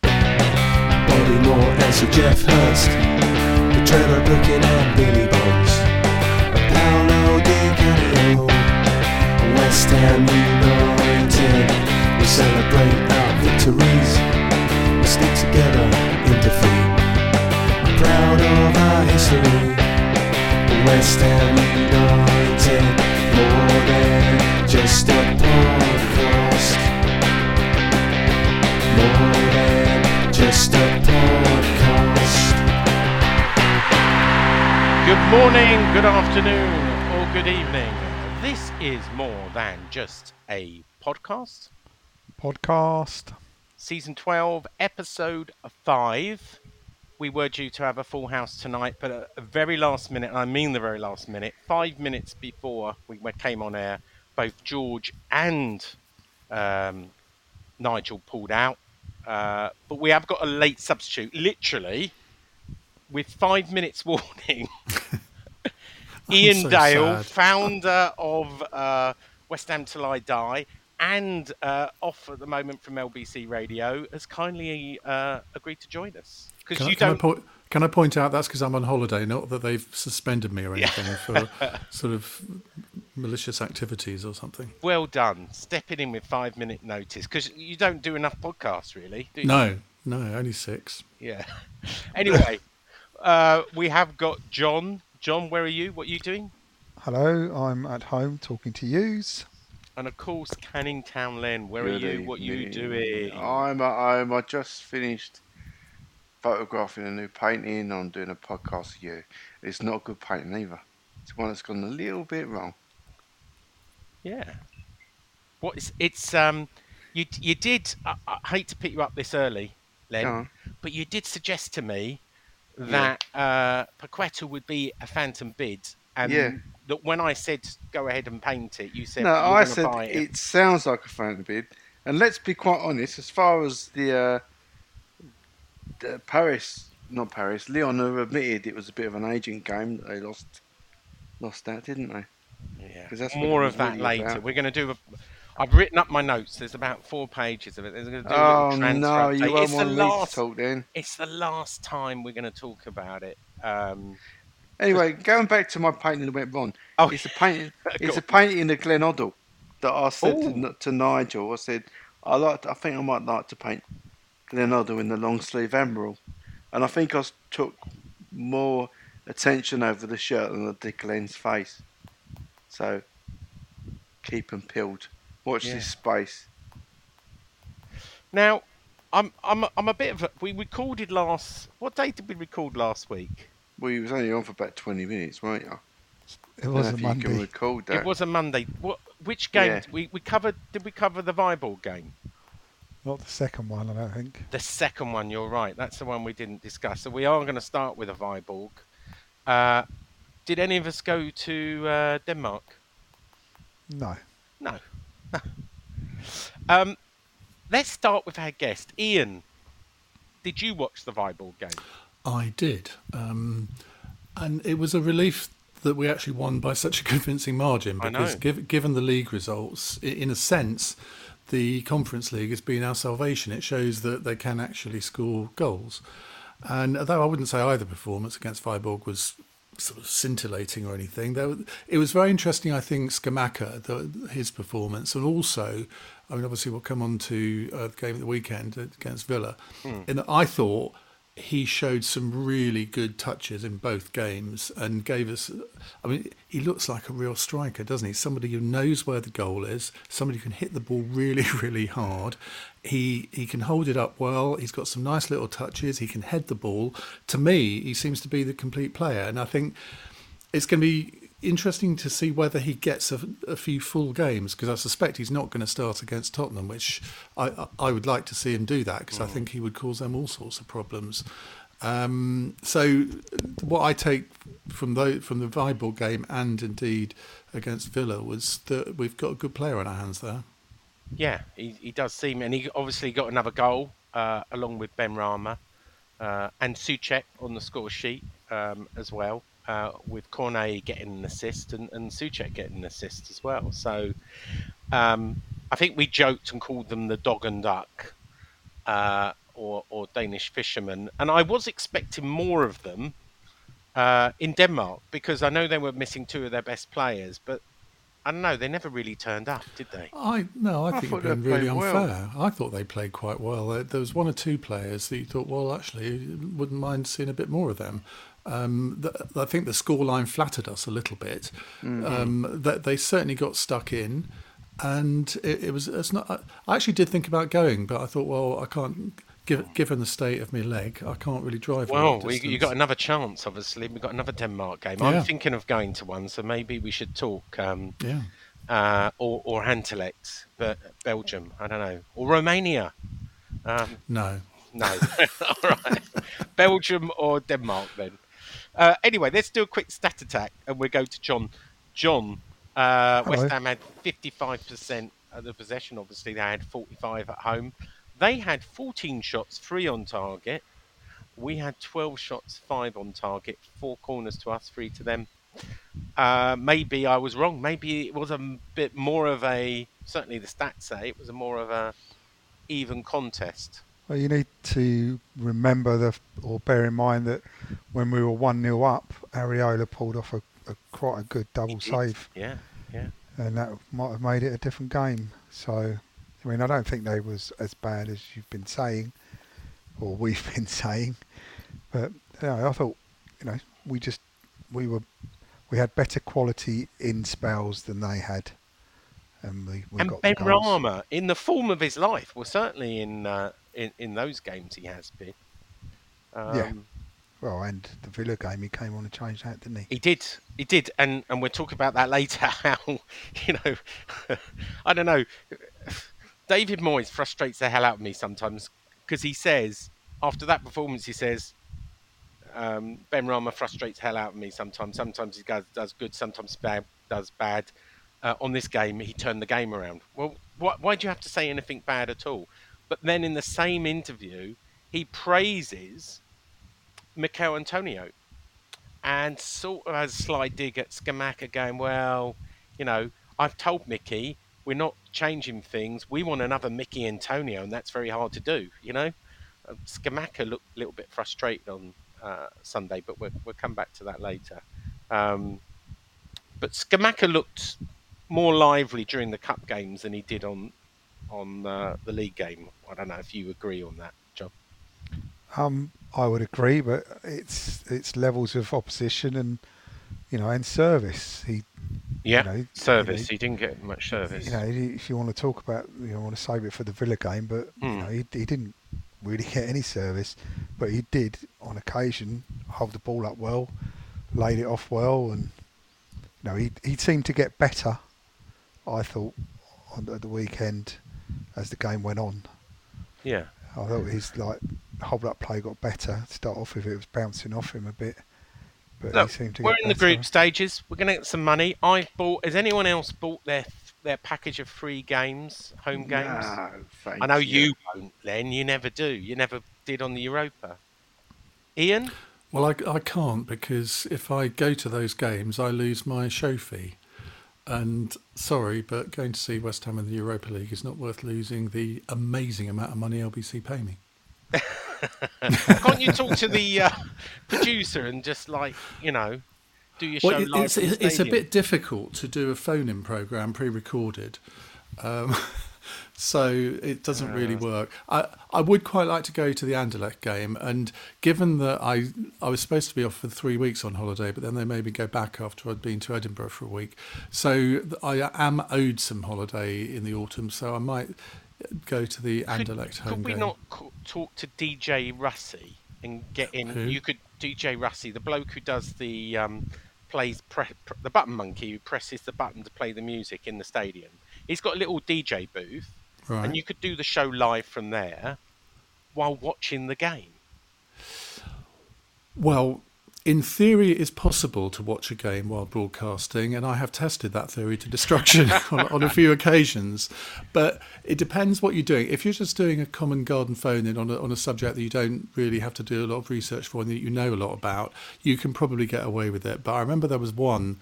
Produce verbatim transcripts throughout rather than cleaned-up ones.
Bobby Moore and Sir Geoff Hurst, the Trevor Brooking and Billy Bones, a Paolo Di Canio, West Ham United. We celebrate our victories, we stick together in defeat. I'm proud of our history, West Ham United, more than just a podcast. More than just a podcast. Good morning, good afternoon, or good evening. This is more than just a podcast. Podcast. Season twelve, episode five. We were due to have a full house tonight, but at the very last minute, and I mean the very last minute, five minutes before we came on air, both George and um, Nigel pulled out. Uh, but we have got a late substitute, literally, with five minutes warning. Ian so Dale, sad. founder of uh, West Ham Till I Die, and uh, off at the moment from L B C Radio, has kindly uh, agreed to join us. Because you I, don't. Can I, po- can I point out that's because I'm on holiday, not that they've suspended me or anything yeah. for sort of malicious activities or something. Well done, stepping in with five minute notice, because you don't do enough podcasts, really, do you? No, no, only six. Yeah. Anyway, uh, we have got John. John, where are you? What are you doing? Hello, I'm at home talking to yous. And of course, Canning Town Len, where really, are you? What are you doing? I'm at home. I just finished photographing a new painting. I'm doing a podcast with you. It's not a good painting either. It's one that's gone a little bit wrong. Yeah. What is it's um you you did I, I hate to pick you up this early, Len, uh-huh. but you did suggest to me that yeah. uh, Paquetá would be a phantom bid, and yeah. that when I said go ahead and paint it, you said no. I said buy it. It sounds like a phantom bid, and let's be quite honest. As far as the, uh, the Paris, not Paris, Lyon have admitted it was a bit of an agent game. They lost lost that, didn't they? Yeah, that's more of that later. About. We're going to do a. I've written up my notes. There's about four pages of it. There's going to do oh, a transfer no, update. You won't want last, to talk then. It's the last time we're going to talk about it. Um, anyway, going back to my painting that went wrong. Oh, it's a painting. It's a painting of Glenn Hoddle that I said to, to Nigel. I said I like. I think I might like to paint Glenn Hoddle in the long sleeve emerald, and I think I took more attention over the shirt than I did Glenn's face. So, keep them peeled. Watch yeah. this space. Now, I'm I'm I'm a bit of a... We recorded last... What day did we record last week? Well, you was only on for about twenty minutes, weren't you? It was a if Monday. You can record that. It was a Monday. What? Which game? Yeah. Did we we covered? Did we cover the Viborg game? Not the second one, I don't think. The second one, you're right. That's the one we didn't discuss. So we are going to start with a Viborg. Uh... Did any of us go to uh, Denmark? No. No. um, let's start with our guest. Ian, did you watch the Viborg game? I did. Um, and it was a relief that we actually won by such a convincing margin. Because given, given the league results, in a sense, the Conference League has been our salvation. It shows that they can actually score goals. And although I wouldn't say either performance against Viborg was... sort of scintillating or anything. There, it was very interesting, I think, Scamacca, the, his performance, and also I mean, obviously we'll come on to uh, the game at the weekend against Villa. Mm. And I thought he showed some really good touches in both games and gave us, I mean, he looks like a real striker, doesn't he? Somebody who knows where the goal is, somebody who can hit the ball really, really hard. He he can hold it up well. He's got some nice little touches. He can head the ball. To me, he seems to be the complete player. And I think it's going to be interesting to see whether he gets a, a few full games, because I suspect he's not going to start against Tottenham, which I I would like to see him do that, because mm. I think he would cause them all sorts of problems. Um, so what I take from the from the Viborg game and indeed against Villa was that we've got a good player on our hands there. Yeah, he he does seem, and he obviously got another goal uh, along with Benrahma uh, and Souček on the score sheet um, as well. Uh, with Cornet getting an assist and, and Souček getting an assist as well. So um, I think we joked and called them the dog and duck uh, or, or Danish fishermen. And I was expecting more of them uh, in Denmark, because I know they were missing two of their best players, but I don't know, they never really turned up, did they? I No, I, I think it's been really unfair. Well. I thought they played quite well. There was one or two players that you thought, well, actually, wouldn't mind seeing a bit more of them. Um, th- I think the scoreline flattered us a little bit. Mm-hmm. Um, that they certainly got stuck in, and it, it was. It's not. I actually did think about going, but I thought, well, I can't. Give, given the state of my leg, I can't really drive. Well, we, you got another chance. Obviously, we got another Denmark game. Yeah. I'm thinking of going to one, so maybe we should talk. Um, yeah. Uh, or or Anderlecht, but Belgium. I don't know. Or Romania. Um, no. No. All right. Belgium or Denmark then. Uh, anyway, let's do a quick stat attack, and we'll go to John. John, uh, West Ham had fifty-five percent of the possession. Obviously, they had forty-five at home. They had fourteen shots, three on target. We had twelve shots, five on target, four corners to us, three to them. Uh, maybe I was wrong. Maybe it was a bit more of a, certainly the stats say, it was a more of a even contest. Well, you need to remember the, or bear in mind that when we were one nil up, Areola pulled off a, a quite a good double save. Yeah, yeah. And that might have made it a different game. So, I mean, I don't think they was as bad as you've been saying, or we've been saying. But you know, I thought, you know, we just we were we had better quality in spells than they had. And, we, we and got Benrahma, the in the form of his life, well, certainly in uh, in, in those games he has been. Um, yeah. Well, and the Villa game, he came on and changed that, didn't he? He did. He did. And, and we'll talk about that later, how, you know, I don't know. David Moyes frustrates the hell out of me sometimes, because he says, after that performance, he says, um, Benrahma frustrates hell out of me sometimes. Sometimes he does, does good, sometimes bad, does bad. Uh, on this game, he turned the game around. Well, wh- why do you have to say anything bad at all? But then in the same interview, he praises Michail Antonio and sort of has a sly dig at Scamacca, going, well, you know, I've told Mickey we're not changing things. We want another Michail Antonio, and that's very hard to do, you know. Uh, Scamacca looked a little bit frustrated on uh, Sunday, but we'll, we'll come back to that later. Um, but Scamacca looked more lively during the cup games than he did on on uh, the league game. I don't know if you agree on that, John. Um, I would agree, but it's it's levels of opposition and you know and service. He, yeah, you know, service. You know, he didn't get much service. You know, if you want to talk about, you know, I want to save it for the Villa game, but mm. you know, he, he didn't really get any service, but he did on occasion hold the ball up well, laid it off well, and you know, he he seemed to get better. I thought on the weekend as the game went on. Yeah, I thought his like hold-up play got better. To start off with, it was bouncing off him a bit, but Look, he seemed to. We're get in better. The group stages. We're going to get some money. I've bought. Has anyone else bought their their package of free games, home games? No, thank I know you, you won't, Len. You never do. You never did on the Europa. Ian. Well, I, I can't, because if I go to those games, I lose my show fee. And sorry, but going to see West Ham in the Europa League is not worth losing the amazing amount of money L B C pay me. Can't you talk to the uh, producer and just, like, you know, do your show well, it, live? It's, it's a bit difficult to do a phone-in programme pre-recorded. Um, so it doesn't really work. I, I would quite like to go to the Anderlecht game, and given that I I was supposed to be off for three weeks on holiday, but then they made me go back after I'd been to Edinburgh for a week, so I am owed some holiday in the autumn, so I might go to the Anderlecht home game. Could we not talk to D J Russi and get in? Who? You could D J Russi, the bloke who does the um, plays pre- pre- the button monkey, who presses the button to play the music in the stadium. He's got a little D J booth, right, and you could do the show live from there while watching the game. Well, in theory, it is possible to watch a game while broadcasting, and I have tested that theory to destruction on, on a few occasions. But it depends what you're doing. If you're just doing a common garden phone-in on a, on a subject that you don't really have to do a lot of research for and that you know a lot about, you can probably get away with it. But I remember there was one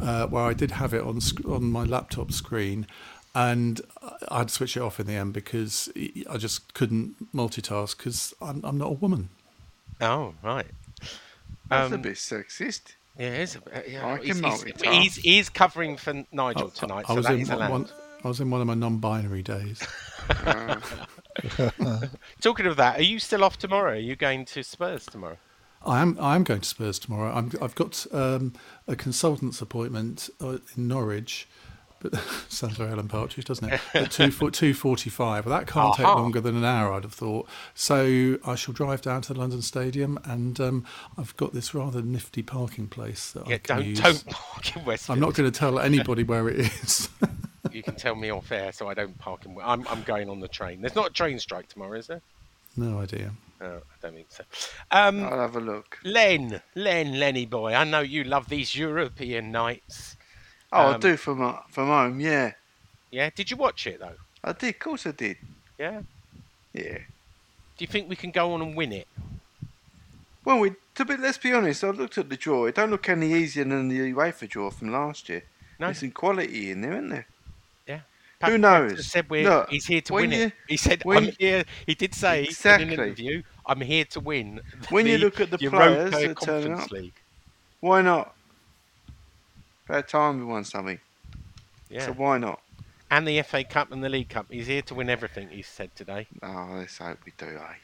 uh, where I did have it on sc- on my laptop screen, and I had to switch it off in the end because I just couldn't multitask because I'm, I'm not a woman. Oh, right. That's um, a bit sexist. Yeah, it is. A bit, yeah. I he's, can multitask. He's, he's, he's covering for Nigel I, tonight, I, I so that is allowed. One, I was in one of my non-binary days. uh. Talking of that, are you still off tomorrow? Are you going to Spurs tomorrow? I am. I am going to Spurs tomorrow. I'm, I've got um, a consultant's appointment uh, in Norwich. But sounds like Alan Partridge, doesn't it? At two forty-five. Well, that can't uh-huh. take longer than an hour, I'd have thought. So I shall drive down to the London Stadium, and um, I've got this rather nifty parking place that yeah, I can don't, use. Don't park in Westfield. I'm not going to tell anybody where it is. You can tell me off air, so I don't park in. I'm, I'm going on the train. There's not a train strike tomorrow, is there? No idea. Oh, I don't think so. Um, I'll have a look. Len, Len, Lenny boy, I know you love these European nights. Oh, um, I do from from home, yeah. Yeah, did you watch it though? I did, of course I did. Yeah. Yeah. Do you think we can go on and win it? Well, we to be let's be honest. I looked at the draw. It don't look any easier than the UEFA draw from last year. No. There's some quality in there, isn't there? Yeah. Paquetá Who knows? Said we're, Look, he's here to win you, it. He said, when, "I'm here." He did say exactly. in an interview, "I'm here to win." The, when you look at the Europa players that turn up, League. Why not? About time we won something. Yeah. So why not? And the F A Cup and the League Cup. He's here to win everything, he's said today. Oh, let's hope we do, eh?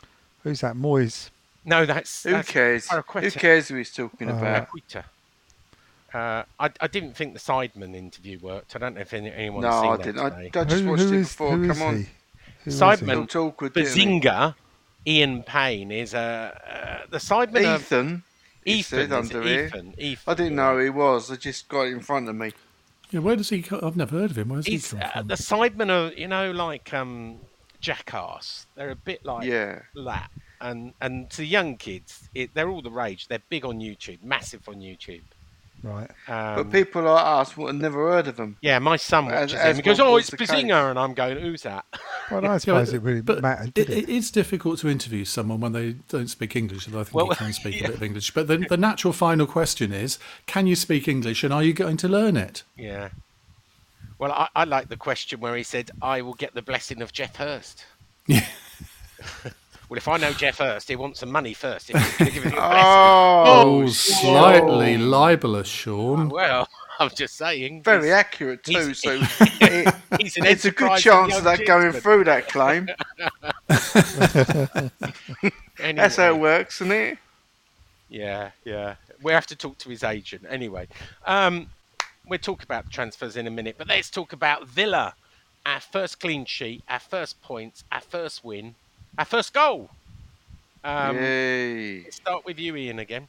Who's that, Moyes? No, that's... Who that's cares? Paraqueta. Who cares who he's talking uh, about? Uh, I, I didn't think the Sideman interview worked. I don't know if any, anyone's no, seen I that didn't. I, I just who, watched who it is, before. Come on. Sideman, awkward, Bazinga, Ian Payne is... Uh, uh, the Sideman... Ethan... Of, Ethan, under here. Ethan, Ethan. I didn't know who he was. I just got it in front of me. Yeah, where does he come? I've never heard of him. Where's he come uh, from? The Sidemen are, you know, like um, Jackass. They're a bit like yeah. that. And and to young kids, it, they're all the rage. They're big on YouTube, massive on YouTube. Right. Um, but people like us would have never heard of them. Yeah, my son watches as, as him. He goes, oh, it's Bazinga. And I'm going, who's that? Well, I suppose it really mattered. It, it? it is difficult to interview someone when they don't speak English, although I think well, you can speak yeah. a bit of English. But the, the natural final question is, can you speak English and are you going to learn it? Yeah. Well, I, I like the question where he said, I will get the blessing of Geoff Hurst. Yeah. Well, if I know Geoff Hurst, he wants some money first. If give him oh, oh, slightly oh. libelous, Sean. Well, I'm just saying. Very he's, accurate too. He's, so it, he's an it's a good chance of that going but... through that claim. Anyway. That's how it works, isn't it? Yeah, yeah. We have to talk to his agent anyway. Um, we'll talk about transfers in a minute, but let's talk about Villa. Our first clean sheet, our first points, our first win. Our first goal. Um, Yay. Start with you, Ian, again.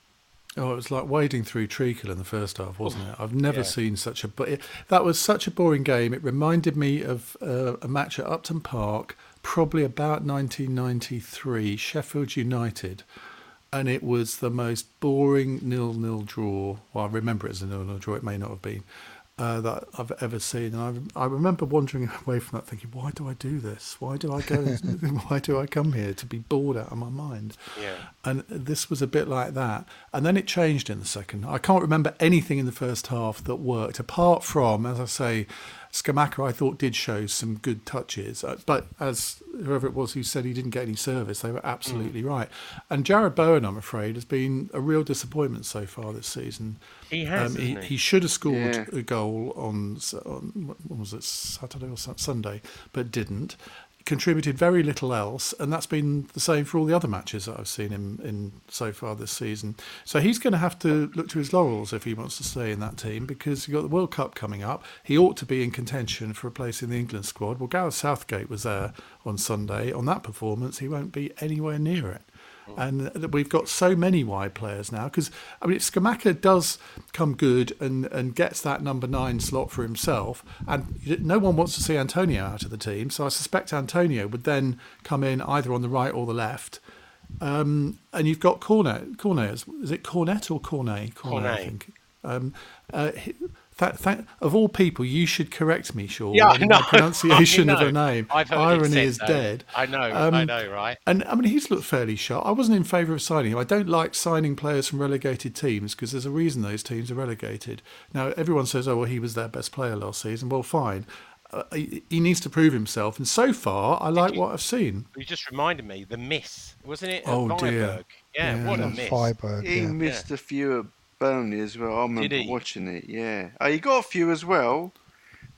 Oh, it was like wading through treacle in the first half, wasn't Oof. it? I've never yeah. seen such a... But it, that was such a boring game. It reminded me of uh, a match at Upton Park, probably about nineteen ninety-three, Sheffield United. And it was the most boring nil-nil draw. Well, I remember it as a nil-nil draw. It may not have been. Uh, that I've ever seen, and I, I remember wandering away from that, thinking, "Why do I do this? Why do I go? Why do I come here to be bored out of my mind?" Yeah. And this was a bit like that, and then it changed in the second. I can't remember anything in the first half that worked, apart from, as I say, Scamacca, I thought, did show some good touches, but as whoever it was who said he didn't get any service, they were absolutely mm. right. And Jared Bowen, I'm afraid, has been a real disappointment so far this season. He has. Um, he, he? he should have scored yeah. a goal on, on what was it, Saturday or Sunday, but didn't. Contributed very little else, and that's been the same for all the other matches that I've seen him in so far this season. So he's going to have to look to his laurels if he wants to stay in that team, because you've got the World Cup coming up. He ought to be in contention for a place in the England squad. Well, Gareth Southgate was there on Sunday. On that performance, he won't be anywhere near it. And we've got so many wide players now, because I mean, if Scamacca does come good and, and gets that number nine slot for himself, and no one wants to see Antonio out of the team, so I suspect Antonio would then come in either on the right or the left. Um, and you've got Cornet. Cornet is it Cornet or Cornet? Cornet, Cornet. I think. Um, uh, That, that, of all people, you should correct me, Sean. Yeah, in no, my pronunciation I know. of her name. I've heard Irony said, is though. dead. I know, um, I know, right? And I mean, he's looked fairly sharp. I wasn't in favour of signing him. I don't like signing players from relegated teams, because there's a reason those teams are relegated. Now, everyone says, oh, well, he was their best player last season. Well, fine. Uh, he, he needs to prove himself. And so far, I like you, what I've seen. You just reminded me, the miss, wasn't it? Oh, dear. Yeah, yeah, what a miss. Viborg, he yeah. missed yeah. a few Burnley as well. I remember watching it, yeah. Oh, he got a few as well,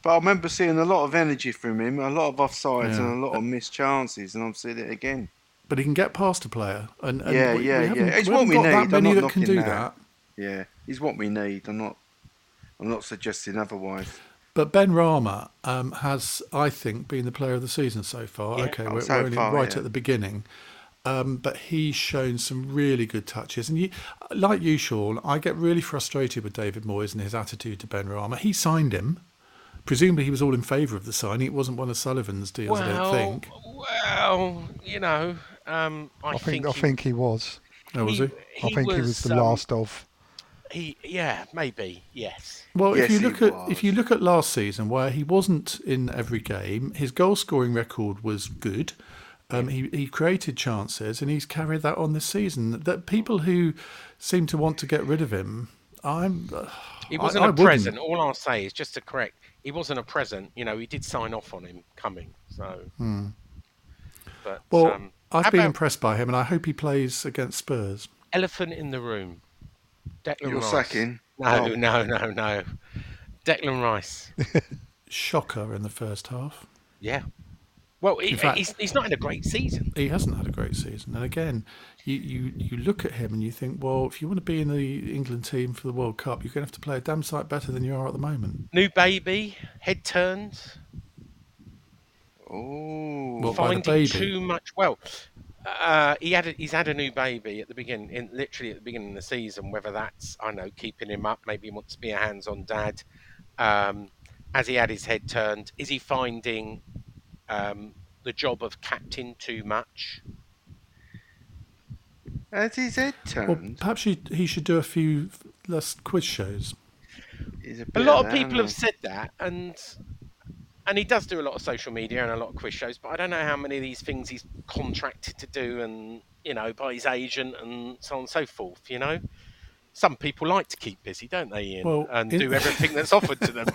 but I remember seeing a lot of energy from him, a lot of offsides yeah. and a lot of missed chances, and I've seen it again. But he can get past a player. And, and yeah, we, yeah, we yeah. It's we what we need. That many I'm not that can do that. that. Yeah, he's what we need. I'm not, I'm not suggesting otherwise. But Benrahma um, has, I think, been the player of the season so far. Yeah. Okay, oh, we're, so we're only far, right yeah. at the beginning. Um, but he's shown some really good touches. And you, like you, Sean, I get really frustrated with David Moyes and his attitude to Benrahma. He signed him. Presumably he was all in favour of the signing. It wasn't one of Sullivan's deals, well, I don't think. Well, you know, um, I, I think, think I he, think he was. Oh, was he? he I think was, he was the um, last of. He, yeah, maybe, yes. Well, yes, if you look at was. if you look at last season, where he wasn't in every game, his goal scoring record was good. Um, he, he created chances, and he's carried that on this season. That people who seem to want to get rid of him, I'm. Uh, it wasn't I, a I present. All I'll say is just to correct. He wasn't a present. You know, he did sign off on him coming. So. Hmm. But, well, um, I've been about, impressed by him, and I hope he plays against Spurs. Elephant in the room. Declan You're Rice. Sacking. No, oh. no, no, no. Declan Rice. Shocker in the first half. Yeah. Well, he, fact, he's, he's not had a great season. He hasn't had a great season. And again, you, you, you look at him and you think, well, if you want to be in the England team for the World Cup, you're going to have to play a damn sight better than you are at the moment. New baby, head turns. Oh, well, finding too much. Well, uh, he had a, he's had a new baby at the beginning, in, literally at the beginning of the season, whether that's, I know, keeping him up. Maybe he wants to be a hands-on dad. Um, has he had his head turned? Is he finding... Um, the job of captain too much? As his head turned. Well, perhaps he, he should do a few less quiz shows. A, a lot of people have said that, and and he does do a lot of social media and a lot of quiz shows, but I don't know how many of these things he's contracted to do, and you know, by his agent and so on and so forth. You know, some people like to keep busy, don't they, Ian? Well, and in... do everything that's offered to them.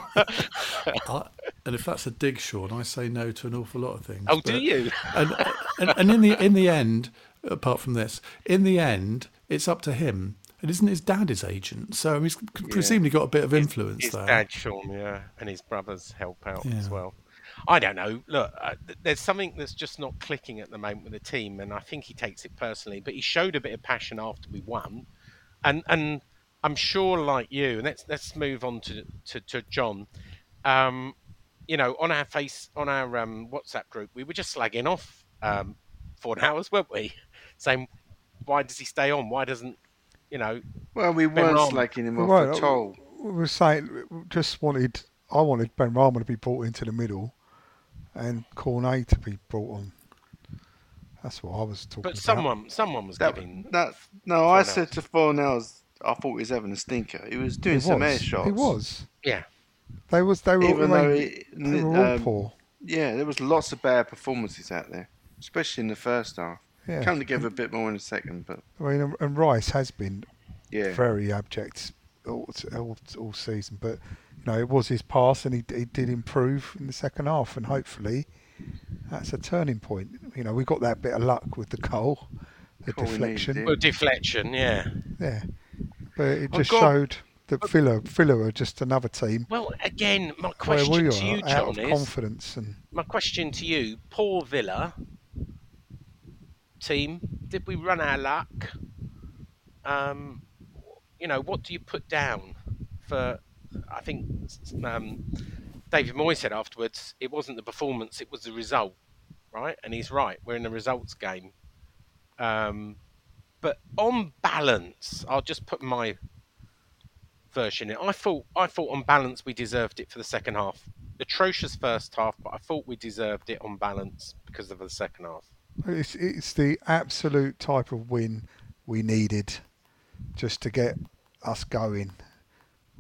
And if that's a dig, Sean, I say no to an awful lot of things. Oh, but, do you? and, and and in the in the end, apart from this, in the end, it's up to him. It isn't his dad his agent, so he's yeah. presumably got a bit of influence his, his there. His dad, Sean, yeah, and his brothers help out yeah. as well. I don't know. Look, uh, there's something that's just not clicking at the moment with the team, and I think he takes it personally. But he showed a bit of passion after we won, and and I'm sure, like you, and let's let's move on to to, to John. Um, You know, on our face, on our um, WhatsApp group, we were just slagging off um, for hours, weren't we? Saying, why does he stay on? Why doesn't, you know? Well, we weren't slagging him off right, at all. We were saying, just wanted, I wanted Benrahma to be brought into the middle and Cornet to be brought on. That's what I was talking about. But someone, about. someone was that, giving. That, no, I said to Fornells, I thought he was having a stinker. He was doing he some was. air shots. He was. Yeah. They was they were, Even all, they, it, they were all um, poor. Yeah, there was lots of bad performances out there, especially in the first half. Yeah. Come together a bit more in the second, but I mean, and Rice has been yeah. very abject all, all, all season. But you know, it was his pass, and he, he did improve in the second half, and hopefully that's a turning point. You know, we got that bit of luck with the goal, the oh, deflection. Well, deflection, yeah, yeah. But it just got, showed that Villa, Villa are just another team. Well, again, my question where we to you, John, out of is confidence and my question to you, poor Villa team. Did we run our luck? Um, you know, what do you put down for? I think um, David Moyes said afterwards, it wasn't the performance, it was the result, right? And he's right. We're in the results game. Um, but on balance, I'll just put my version in. I thought, I thought on balance we deserved it for the second half. Atrocious first half, but I thought we deserved it on balance because of the second half. It's, it's the absolute type of win we needed just to get us going.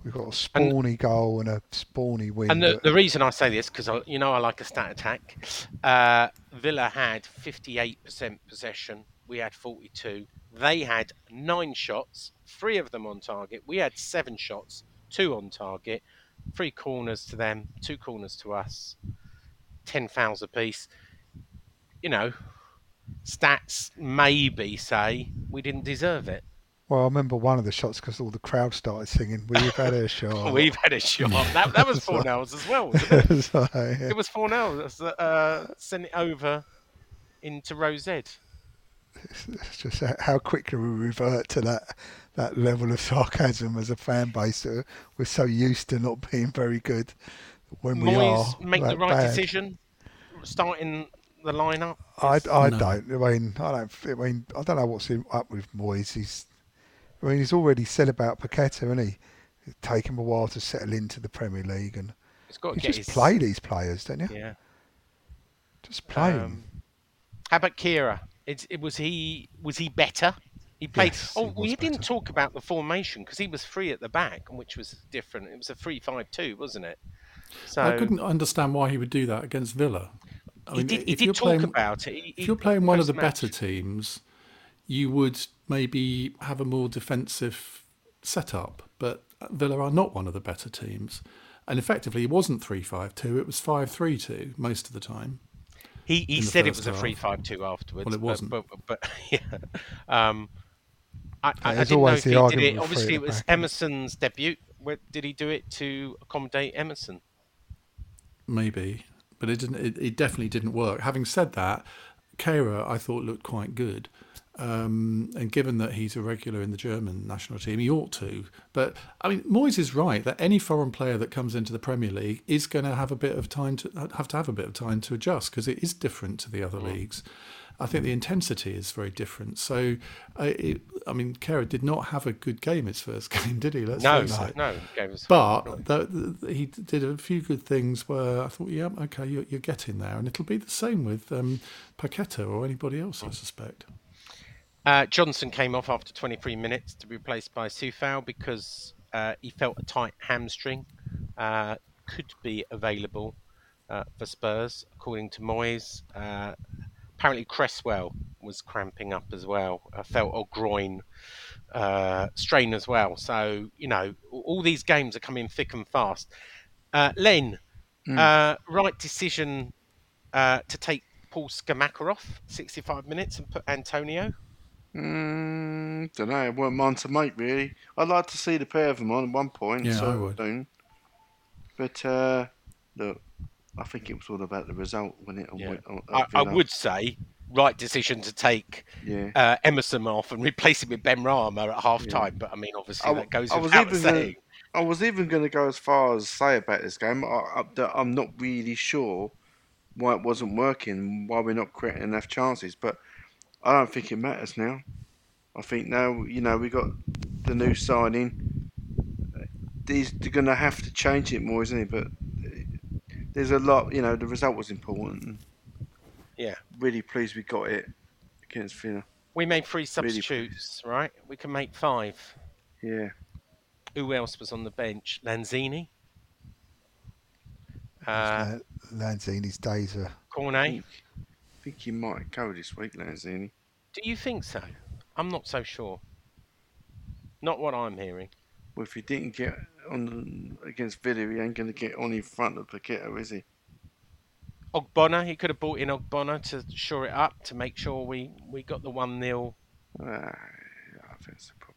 We've got a spawny and, goal and a spawny win. And the, the reason I say this, because you know I like a stat attack, uh, Villa had fifty-eight percent possession. We had forty-two. They had nine shots, three of them on target. We had seven shots, two on target, three corners to them, two corners to us, ten fouls apiece. You know, stats maybe say we didn't deserve it. Well, I remember one of the shots because all the crowd started singing, we've had a shot. We've had a shot. That, that was four nails as well. Wasn't it? So, yeah. It was four nails. Uh, sent it over into row Z. It's just how quickly we revert to that that level of sarcasm as a fan base. We're so used to not being very good when we Moyes are. Make the right bad. Decision starting the lineup. I, I no. don't. I mean, I don't. I mean, I don't know what's up with Moyes. He's I mean, he's already said about Paquetá, hasn't he? It's taken him a while to settle into the Premier League, and it's got to you get just his... play these players, don't you? Yeah. Just play um, them. How about Keira? It, it was he was he better? He played. Yes, oh, he we better. Didn't talk about the formation because he was free at the back, which was different. It was a three five two, wasn't it? So I couldn't understand why he would do that against Villa. I he mean, did, he did talk playing, about it. He, if you're playing one of the match. better teams, you would maybe have a more defensive setup, but Villa are not one of the better teams. And effectively, it wasn't three five two, it was five three two most of the time. He he said it was half. a three five two afterwards. Well, it wasn't. But, but, but yeah. Um, I, yeah, I, I didn't know if he did it. Obviously, it was Emerson's debut. Where, did he do it to accommodate Emerson? Maybe, but it didn't. It, it definitely didn't work. Having said that, Keira, I thought, looked quite good. Um, and given that he's a regular in the German national team, he ought to. But I mean, Moyes is right that any foreign player that comes into the Premier League is going to have a bit of time to have to have a bit of time to adjust because it is different to the other leagues. I think the intensity is very different. So, uh, it, I mean, Keira did not have a good game his first game, did he? Let's no, no, no. Game was but the, the, he did a few good things where I thought, yeah, okay, you're, you're getting there, and it'll be the same with um, Paquetá or anybody else, I suspect. Uh, Johnson came off after twenty-three minutes to be replaced by Sufal because uh, he felt a tight hamstring. Uh, could be available uh, for Spurs, according to Moyes. Uh, apparently Cresswell was cramping up as well. Uh, felt a groin uh, strain as well. So, you know, all these games are coming thick and fast. Uh, Len, mm. uh, right decision uh, to take Paul Scamacca off, sixty-five minutes, and put Antonio. Mm, don't know. It weren't mine to make, really. I'd like to see the pair of them on at one point. Yeah, so I would. Soon. But uh, look, I think it was all about the result, wasn't it? Yeah. Went, I, I, I would say right decision to take yeah. uh, Emerson off and replace him with Benrahma at half time. Yeah. But I mean, obviously I, that goes I without was even saying. Gonna, I was even going to go as far as say about this game. I, I, I'm not really sure why it wasn't working, why we're not creating enough chances, but. I don't think it matters now. I think now, you know, we got the new signing. These they're going to have to change it more, isn't it? But there's a lot, you know, the result was important. Yeah. Really pleased we got it against Villa. We made three substitutes, really right? We can make five. Yeah. Who else was on the bench? Lanzini? Uh, Lanzini's days are... Cornet? I think he might go this week, Lanzini. Do you think so? I'm not so sure. Not what I'm hearing. Well, if he didn't get on against Villa, he ain't going to get on in front of Paquetá, is he? Ogbonna, he could have brought in Ogbonna to shore it up, to make sure we, we got the one nil. Uh, yeah, I think it's a problem.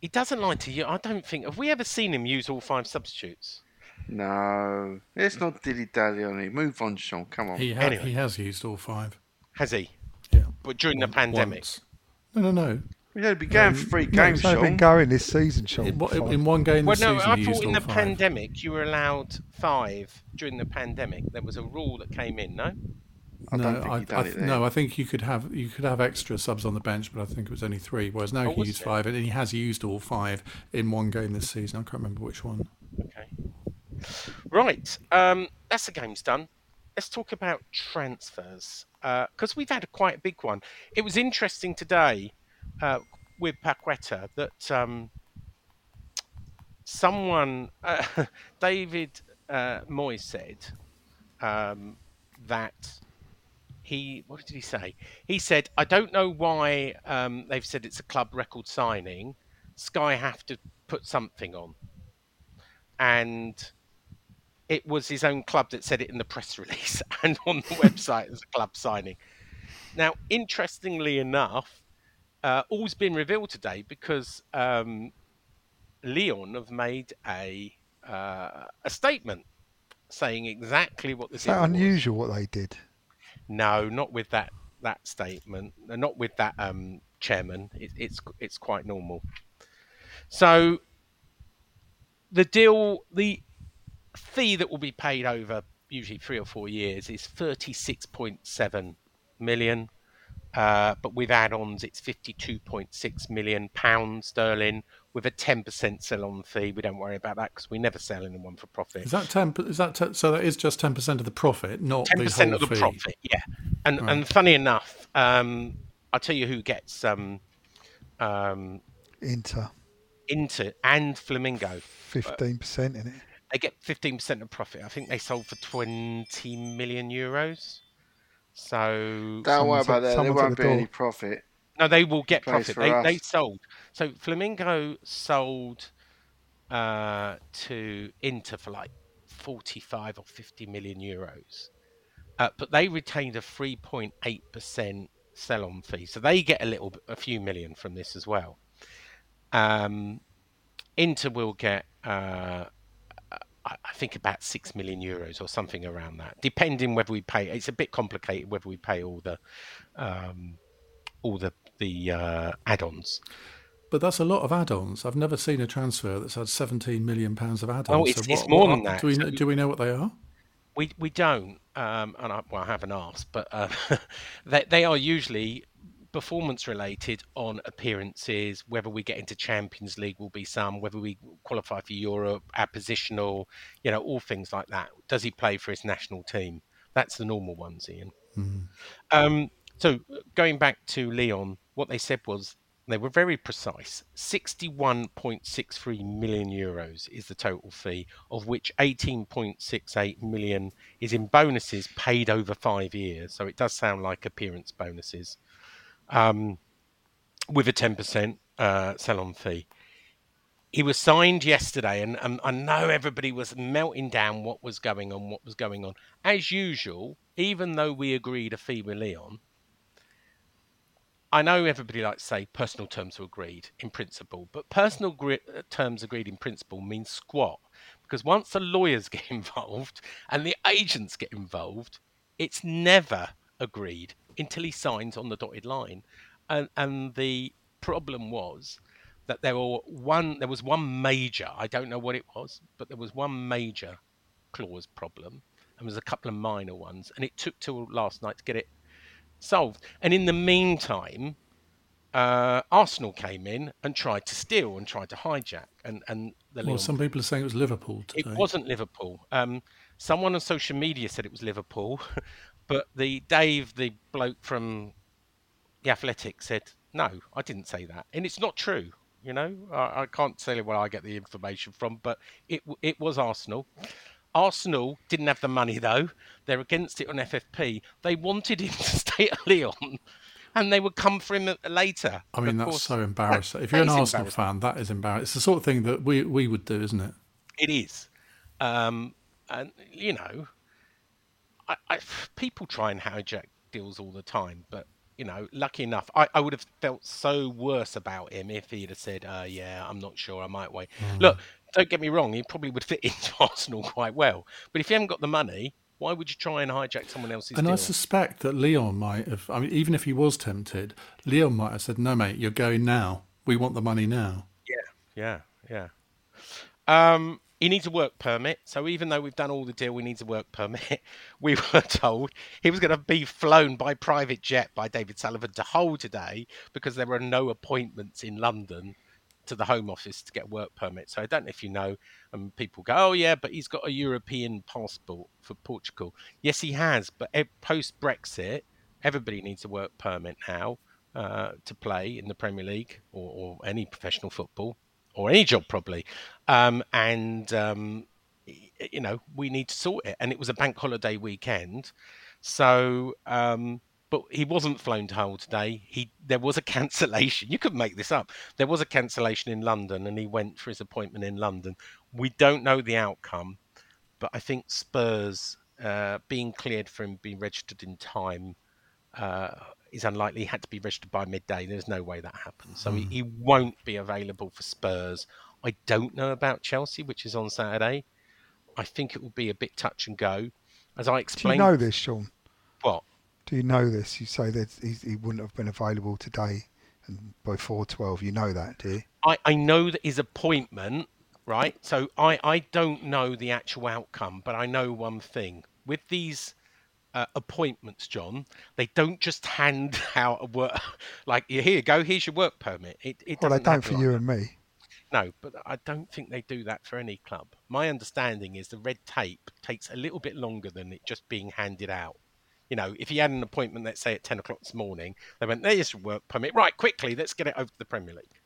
He doesn't like to use, I don't think, have we ever seen him use all five substitutes? No, it's not dilly-dally on it. Move on, Sean, come on. He, ha- anyway. He has used all five. Has he? Yeah. But during One, the pandemic? Once. No, no, no. We've only been going um, for three games, no, Sean. It's been going this season, Sean. In, in, in one game well, this no, season, I thought in the five. Pandemic you were allowed five during the pandemic. There was a rule that came in, no? I no, don't think I, done I th- it no, I think you could have you could have extra subs on the bench, but I think it was only three. Whereas now oh, he used it? five, and he has used all five in one game this season. I can't remember which one. Okay. Right. Um, that's the game's done. Let's talk about transfers because uh, we've had a quite a big one. It was interesting today. Uh, with Paquetá, that um, someone, uh, David uh, Moyes said um, that he, what did he say? He said, I don't know why um, they've said it's a club record signing. Sky have to put something on. And it was his own club that said it in the press release and on the website as a club signing. Now, interestingly enough, Uh, all's been revealed today because um, Lyon have made a uh, a statement saying exactly what this is. Is that unusual was. What they did? No, not with that that statement. Not with that um, chairman. It, it's it's quite normal. So the deal, the fee that will be paid over usually three or four years is thirty-six point seven million. Uh, but with add-ons, it's fifty-two point six million pounds sterling with a ten percent sell-on fee. We don't worry about that because we never sell anyone for profit. Is that ten? Is that ten, so? That is just ten percent of the profit, not ten percent of the fee. Profit. Yeah, and right. and funny enough, um, I'll tell you who gets um, um, Inter, Inter and Flamingo. Fifteen percent in it. They get fifteen percent of profit. I think they sold for twenty million euros. So don't worry about that. There won't be any profit. No, they will get profit. They, they sold. So Flamingo sold uh, to Inter for like forty-five or fifty million euros, uh, but they retained a three point eight percent sell-on fee. So they get a little, a few million from this as well. Um, Inter will get. Uh, I think about six million euros or something around that, depending whether we pay. It's a bit complicated whether we pay all the, um, all the the uh, add-ons. But that's a lot of add-ons. I've never seen a transfer that's had seventeen million pounds of add-ons. Oh, it's, so what, it's more what, than that. Do we, so do we know what they are? We we don't, um, and I, well, I haven't asked, but uh, they they are usually performance related on appearances, whether we get into Champions League will be some, whether we qualify for Europe, our positional, you know, all things like that. Does he play for his national team? That's the normal ones, Ian. Mm-hmm. Um, so going back to Lyon, what they said was they were very precise. sixty-one point six three million euros is the total fee, of which eighteen point six eight million is in bonuses paid over five years. So it does sound like appearance bonuses. Um, with a ten percent uh, sell-on fee. He was signed yesterday, and, and I know everybody was melting down what was going on, what was going on. As usual, even though we agreed a fee with Lyon, I know everybody likes to say personal terms were agreed in principle, but personal gri- terms agreed in principle means squat, because once the lawyers get involved and the agents get involved, it's never agreed until he signs on the dotted line, and and the problem was that there were one there was one major I don't know what it was, but there was one major clause problem, and there was a couple of minor ones, and it took till last night to get it solved. And in the meantime, uh, Arsenal came in and tried to steal and tried to hijack, and and the well, Lyon... some people are saying it was Liverpool today. It wasn't Liverpool. Um, someone on social media said it was Liverpool. But the Dave, the bloke from The Athletic, said, no, I didn't say that. And it's not true, you know. I, I can't tell you where I get the information from, but it it was Arsenal. Arsenal didn't have the money, though. They're against it on F F P. They wanted him to stay at Lyon. and they would come for him later. I mean, that's course, so embarrassing. That, if you're an Arsenal fan, that is embarrassing. It's the sort of thing that we we would do, isn't it? It is. Um, and, you know, I, I, people try and hijack deals all the time, but, you know, lucky enough, I, I would have felt so worse about him if he'd have said, uh, yeah, I'm not sure, I might wait. Mm. Look, don't get me wrong, he probably would fit into Arsenal quite well. But if you haven't got the money, why would you try and hijack someone else's and deal? And I suspect that Lyon might have, I mean, even if he was tempted, Lyon might have said, no, mate, you're going now. We want the money now. Yeah, yeah, yeah. Um... He needs a work permit. So even though we've done all the deal, we need a work permit. We were told he was going to be flown by private jet by David Sullivan to Hull today because there were no appointments in London to the Home Office to get a work permit. So I don't know if you know, and people go, oh, yeah, but he's got a European passport for Portugal. Yes, he has. But post-Brexit, everybody needs a work permit now uh, to play in the Premier League or, or any professional football. Or any job probably, um, and um, you know we need to sort it. And it was a bank holiday weekend, so um, but he wasn't flown to Hull today. He there was a cancellation. You could make this up. There was a cancellation in London, and he went for his appointment in London. We don't know the outcome, but I think Spurs uh, being cleared for him being registered in time uh, is unlikely. He had to be registered by midday. There's no way that happens. So mm. he, he won't be available for Spurs. I don't know about Chelsea, which is on Saturday. I think it will be a bit touch and go. As I explained... Do you know this, Sean? What? Do you know this? You say that he, he wouldn't have been available today and by four twelve. You know that, do you? I, I know that his appointment, right? So I, I don't know the actual outcome, but I know one thing. With these... Uh, appointments, John, they don't just hand out a work like here you go, here's your work permit. It, it well, they don't for like you that. And me. No, but I don't think they do that for any club. My understanding is the red tape takes a little bit longer than it just being handed out. You know, if he had an appointment, let's say at ten o'clock this morning, they went, there's your work permit. Right, quickly, let's get it over to the Premier League.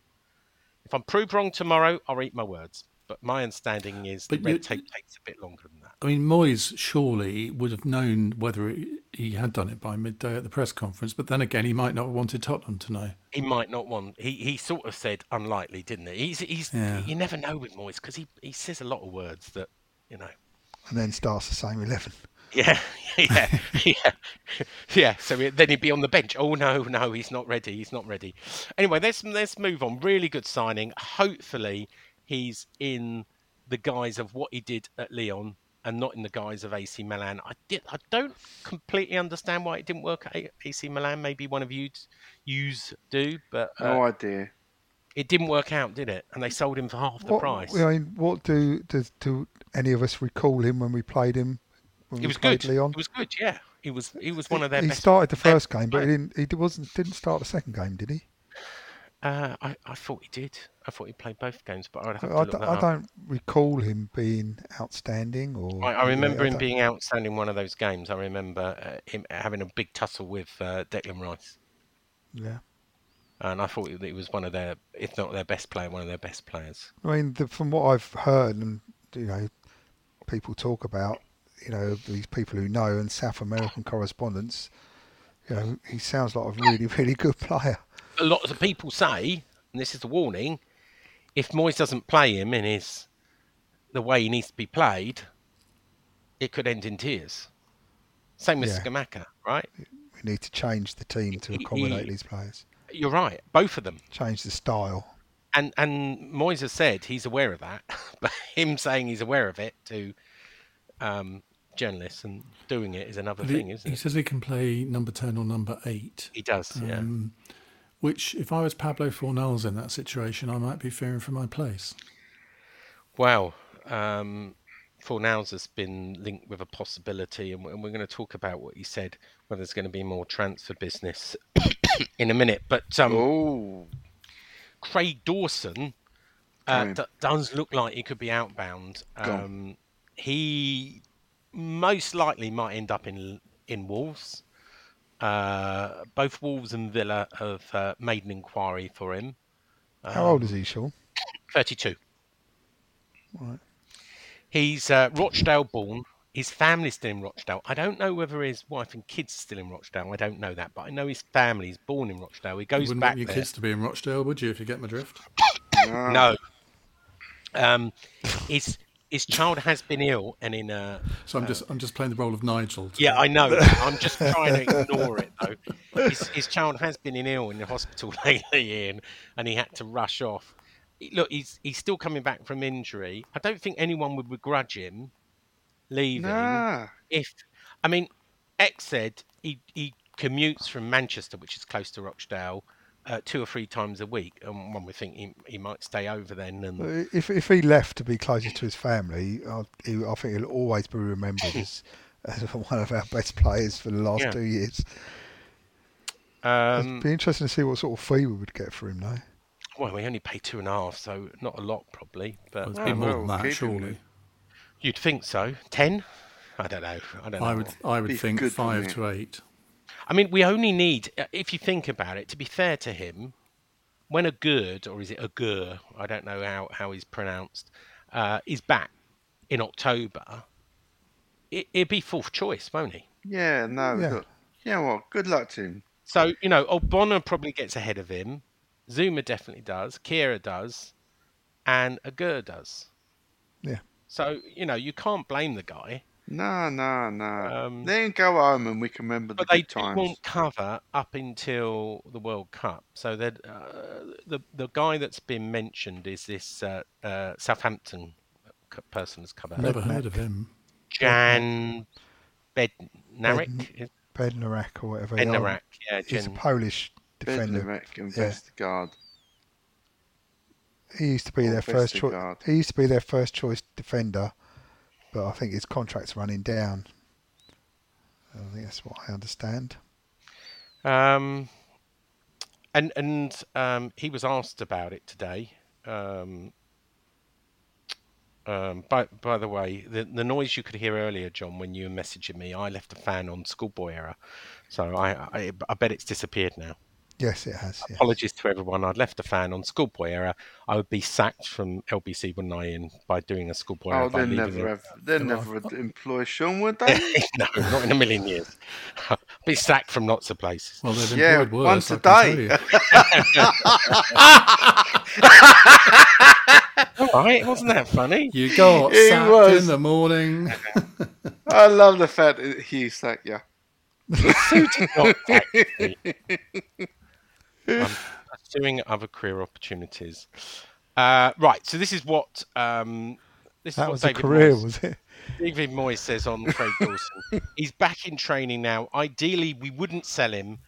If I'm proved wrong tomorrow, I'll eat my words. But my understanding is but the red you, tape takes a bit longer than that. I mean, Moyes surely would have known whether he had done it by midday at the press conference. But then again, he might not have wanted Tottenham to know. He might not want. He he sort of said unlikely, didn't he? He's he's yeah. You never know with Moyes because he, he says a lot of words that you know. And then starts the same eleven. Yeah, yeah, yeah, yeah. So then he'd be on the bench. Oh no, no, he's not ready. He's not ready. Anyway, let's let's move on. Really good signing. Hopefully. He's in the guise of what he did at Lyon and not in the guise of A C Milan. I did. I don't completely understand why it didn't work at A C Milan. Maybe one of you yous do, but uh, no idea. It didn't work out, did it? And they sold him for half the what, price. I mean, what do does do any of us recall him when we played him? When it was good. Lyon? It was good. Yeah, he was. He was one of their. He best started the first players. game, but he didn't. He wasn't. Didn't start the second game, did he? Uh, I, I thought he did. I thought he played both games, but I'd have to I look d- that I up. don't recall him being outstanding. Or I, I remember I him being outstanding one of those games. I remember uh, him having a big tussle with uh, Declan Rice. Yeah. And I thought he was one of their, if not their best player, one of their best players. I mean, the, from what I've heard and, you know, people talk about, you know, these people who know and South American correspondents, you know, he sounds like a really, really good player. A lot of people say, and this is a warning, if Moyes doesn't play him in his the way he needs to be played, it could end in tears. Same with yeah. Scamacca, right? We need to change the team to accommodate he, these players. You're right, both of them. Change the style. And and Moyes has said he's aware of that, but him saying he's aware of it to um, journalists and doing it is another the, thing, isn't he it? He says he can play number ten or number eight. He does, um, yeah. Which, if I was Pablo Fornals in that situation, I might be fearing for my place. Well, um, Fornals has been linked with a possibility, and we're going to talk about what he said, whether there's going to be more transfer business in a minute. But um, oh. Craig Dawson uh, d- does look like he could be outbound. Um, he most likely might end up in in Wolves. Uh, both Wolves and Villa have uh, made an inquiry for him. Um, How old is he, Sean? thirty-two. Right. He's uh, Rochdale-born. His family's still in Rochdale. I don't know whether his wife and kids are still in Rochdale. I don't know that, but I know his family's born in Rochdale. He goes back there. You wouldn't want your kids to be in Rochdale, would you, if you get my drift? No. no. Um, his his child has been ill and in a... So I'm uh, just I'm just playing the role of Nigel. Yeah, I know. I'm just trying to ignore it, though. His, his child has been in ill in the hospital lately, Ian, and he had to rush off. Look, he's he's still coming back from injury. I don't think anyone would begrudge him leaving. Nah. If I mean, X said he, he commutes from Manchester, which is close to Rochdale, uh, two or three times a week, and one would think he, he might stay over then. And if if he left to be closer to his family, I, he, I think he'll always be remembered as, as one of our best players for the last yeah. two years. Um, It'd be interesting to see what sort of fee we would get for him, though. Well, we only pay two and a half, so not a lot probably. But well, it's been oh, more well, than that, kidding. surely. You'd think so. Ten? I don't know. I don't know. I would. I would think good, five to eight. I mean, we only need, if you think about it, to be fair to him, when a good, or is it a gur? I don't know how, how he's pronounced. Uh, is back in October. It, it'd be fourth choice, won't he? Yeah. No. Yeah. Look, you know what? Good luck to him. So you know, Ogbonna probably gets ahead of him. Zuma definitely does, Keira does, and Agur does. Yeah. So, you know, you can't blame the guy. No, no, no. Um, then go home and we can remember the good times. But they won't cover up until the World Cup. So that uh, the the guy that's been mentioned is this uh, uh, Southampton person that's covered. Never heard of him. Jan Bednarik. Bednarik or whatever. Bednarik, yeah. He's a Polish defender, and yeah. Vestergaard. He used to be or their first choice. He used to be their first choice defender, but I think his contract's running down. I think that's what I understand. Um, and and um, he was asked about it today. Um, um, by by the way, the the noise you could hear earlier, John, when you were messaging me, I left a fan on Schoolboy Era, so I I, I bet it's disappeared now. Yes, it has. Apologies yes. to everyone. I'd left a fan on Schoolboy Era. I would be sacked from L B C one nine by doing a Schoolboy Era. Oh, they'll never, have, they'll never employ Sean, would they? No, not in a million years. I'd be sacked from lots of places. Well, they've yeah, employed worse. Once a day. All right, wasn't that funny? You got it sacked was. in the morning. I love the fact that he sacked you. So did not sack me. I'm pursuing other career opportunities. Uh, right, so this is what um, this that is what was David a career, Moyes, was it? David Moyes says on Craig Dawson. He's back in training now. Ideally, we wouldn't sell him,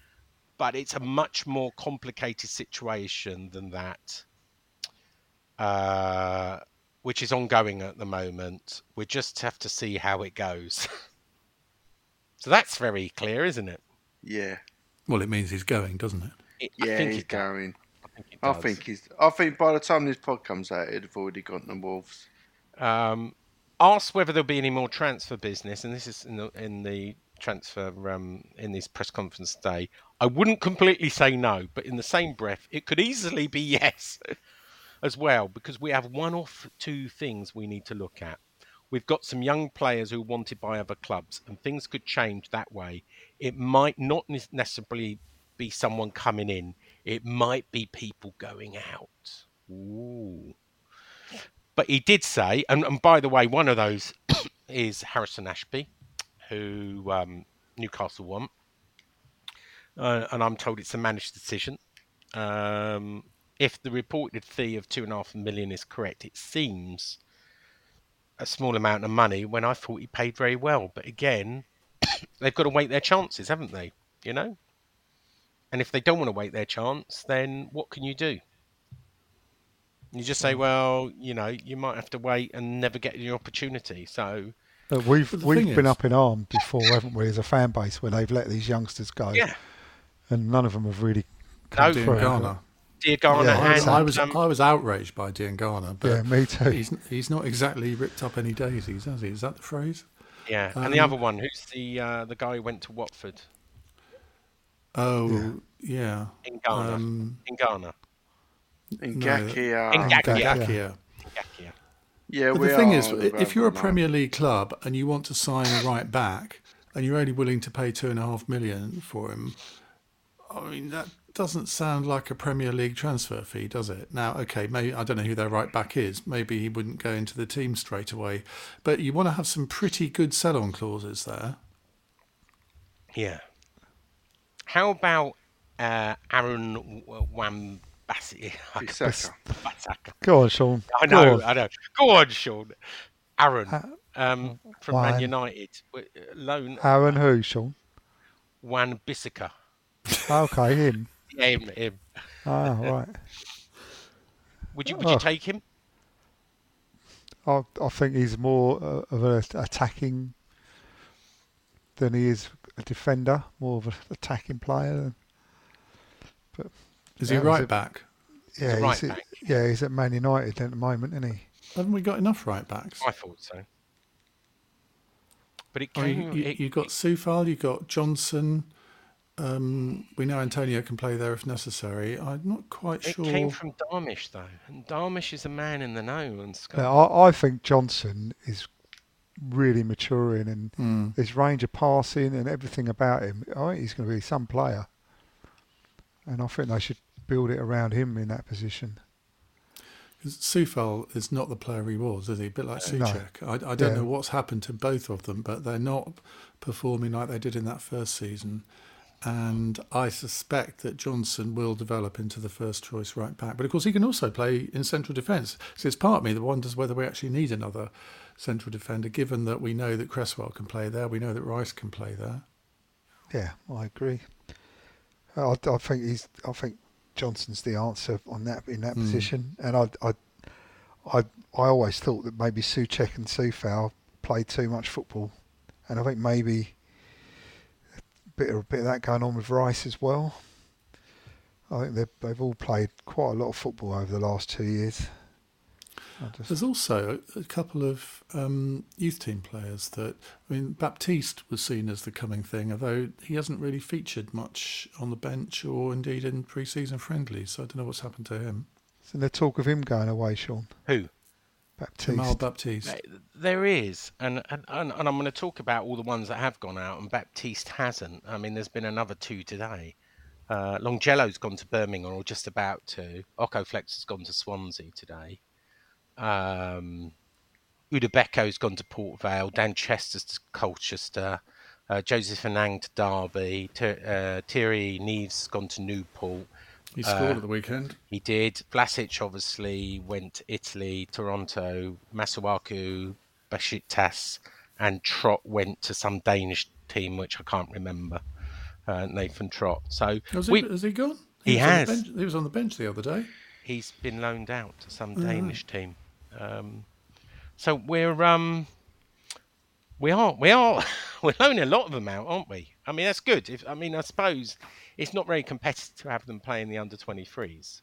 but it's a much more complicated situation than that, uh, which is ongoing at the moment. We just have to see how it goes. So that's very clear, isn't it? Yeah. Well, it means he's going, doesn't it? It, yeah, I think he's, he's going. going. I, think I think he's. I think by the time this pod comes out, it'd have already gotten the Wolves. Um, asked whether there'll be any more transfer business, and this is in the, in the transfer um, in this press conference today. I wouldn't completely say no, but in the same breath, it could easily be yes, as well, because we have one or two things we need to look at. We've got some young players who are wanted by other clubs, and things could change that way. It might not necessarily be someone coming in. It might be people going out. Ooh. But he did say, and, and by the way, one of those is Harrison Ashby, who um, Newcastle want. Uh, and I'm told it's a managed decision. Um, if the reported fee of two and a half million is correct, it seems a small amount of money when I thought he paid very well. But again, they've got to wait their chances, haven't they? You know? And if they don't want to wait their chance, then what can you do? You just say, well, you know, you might have to wait and never get your opportunity. So but we've but we've been is... up in arms before, haven't we, as a fan base, where they've let these youngsters go. Yeah. And none of them have really come no, through. Diangana yeah, I, was, and, I, was, um, I was outraged by Diangana, but yeah, me too. He's, he's not exactly ripped up any daisies, has he? Is that the phrase? Yeah, um, and the other one, who's the uh, the guy who went to Watford? Oh, yeah. yeah. Ngana. Um, Ngana. Ngakia. Ngakia. Ngakia. Yeah, but we the thing are, is, if you're a Premier League club and you want to sign a right back and you're only willing to pay two and a half million for him, I mean, that doesn't sound like a Premier League transfer fee, does it? Now, okay, maybe I don't know who their right back is. Maybe he wouldn't go into the team straight away. But you want to have some pretty good sell-on clauses there. Yeah. How about uh, Aaron Wan-Bissaka? Bissaka. Go on, Sean. I know, Go on. I know. Go on, Sean. Aaron uh, um, from Wan. Man United. Loan. Aaron who, Sean? Wan-Bissaka. Okay, him. Yeah, him, him. Ah, right. Would you would you oh. take him? I I think he's more uh, of an attacking than he is a defender. More of an attacking player. But is he right back? Yeah, he's right at, back. Yeah, he's at Man United at the moment, isn't he? Haven't we got enough right backs? I thought so. But it came. I mean, you, it, you've got Soufal, you've got Johnson. Um, we know Antonio can play there if necessary. I'm not quite it sure. It came from Darmish, though. And Darmish is a man in the know. And now, I, I think Johnson is really maturing and mm. his range of passing and everything about him. I think he's going to be some player. And I think they should build it around him in that position. Because Soufal is not the player he was, is he? A bit like Souček. No. I, I don't yeah. know what's happened to both of them, but they're not performing like they did in that first season. And I suspect that Johnson will develop into the first choice right back. But of course, he can also play in central defence. So it's part of me that wonders whether we actually need another central defender, given that we know that Cresswell can play there. We know that Rice can play there. Yeah, I agree. I, I think he's. I think Johnson's the answer on that in that mm. position. And I, I, I, I always thought that maybe Souček and Soufal played too much football, and I think maybe. Bit of, bit of that going on with Rice as well. I think they've, they've all played quite a lot of football over the last two years. Just... There's also a couple of um, youth team players that, I mean, Baptiste was seen as the coming thing, although he hasn't really featured much on the bench or indeed in pre-season friendlies, so I don't know what's happened to him. Isn't there talk of him going away, Sean? Who? Baptiste. Jamal Baptiste. There is, and, and and I'm going to talk about all the ones that have gone out, and Baptiste hasn't. I mean, there's been another two today. Uh, Longello's gone to Birmingham, or just about to. Oko-Flex has gone to Swansea today. Um, Udubeko's gone to Port Vale. Dan Chester's to Colchester. Uh, Joseph Anang to Derby. Ter- uh, Thierry Neves gone to Newport. He scored uh, at the weekend. He did. Vlašić obviously went to Italy, Toronto, Masuaku, Besiktas, and Trot went to some Danish team, which I can't remember, uh, Nathan Trot. So has he, we, has he gone? He, he has. Bench, he was on the bench the other day. He's been loaned out to some mm. Danish team. Um, so we're um, we are we are we're loaning a lot of them out, aren't we? I mean, that's good. If, I mean, I suppose. It's not very competitive to have them playing the under twenty-threes.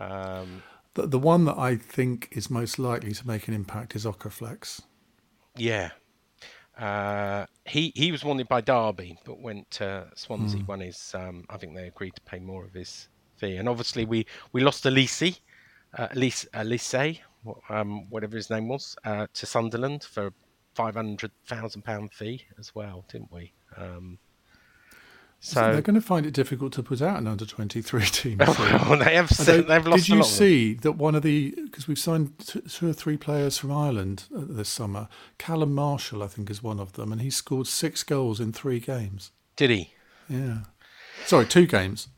Um, the, the one that I think is most likely to make an impact is Oko-Flex. Yeah. Uh, he he was wanted by Derby, but went to Swansea. Mm. Won his, um, I think they agreed to pay more of his fee. And obviously we, we lost Elise, uh, Elise, Elise um, whatever his name was, uh, to Sunderland for a five hundred thousand pounds fee as well, didn't we? Um So, so they're going to find it difficult to put out an under twenty-three team. Well, they have said, they've lost a lot. Did you see that one of the... Because we've signed two or three players from Ireland this summer. Callum Marshall, I think, is one of them. And he scored six goals in three games. Did he? Yeah. Sorry, two games.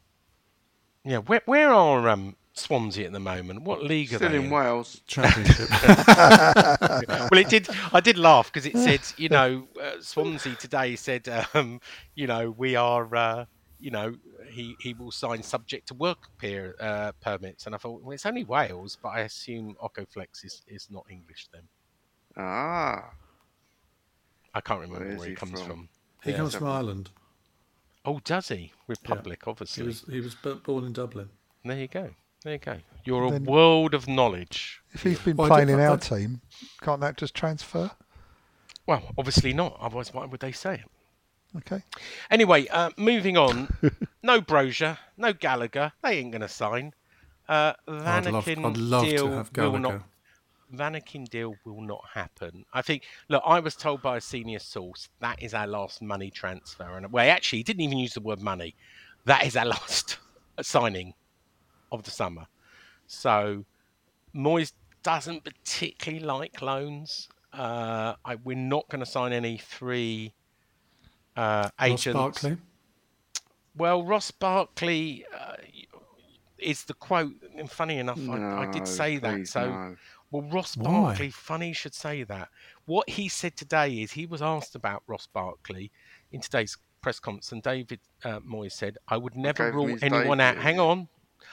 Yeah. Where, where are um, Swansea at the moment? What league Still are they in? Still in Wales. Championship. Well, it did... I did laugh because it said, you know, uh, Swansea today said... Um, You know, we are, uh, you know, he, he will sign subject to work peer, uh, permits. And I thought, well, it's only Wales, but I assume Oko-Flex is, is not English then. Ah. I can't remember where, where he comes from. from. He yeah. comes from Ireland. Oh, does he? Republic, yeah. obviously. He was, he was born in Dublin. There you go. There you go. You're then, a world of knowledge. If he's been well, playing in our that... team, can't that just transfer? Well, obviously not. Otherwise, why would they say it? Okay. Anyway, uh, moving on. No Brozier, no Gallagher. They ain't going to sign. Uh, I'd love, I'd love to have Gallagher. Will not, Vanakin deal will not happen. I think, look, I was told by a senior source, that is our last money transfer. And well, actually, he didn't even use the word money. That is our last signing of the summer. So Moyes doesn't particularly like loans. Uh, I, we're not going to sign any three uh, agents. Ross Barkley? Well, Ross Barkley uh, is the quote. And funny enough, no, I, I did say that. So, no. Well, Ross Barkley, Why? Funny you should say that. What he said today is he was asked about Ross Barkley in today's press conference, and David uh, Moyes said, I would never okay, rule anyone David. out. Hang on.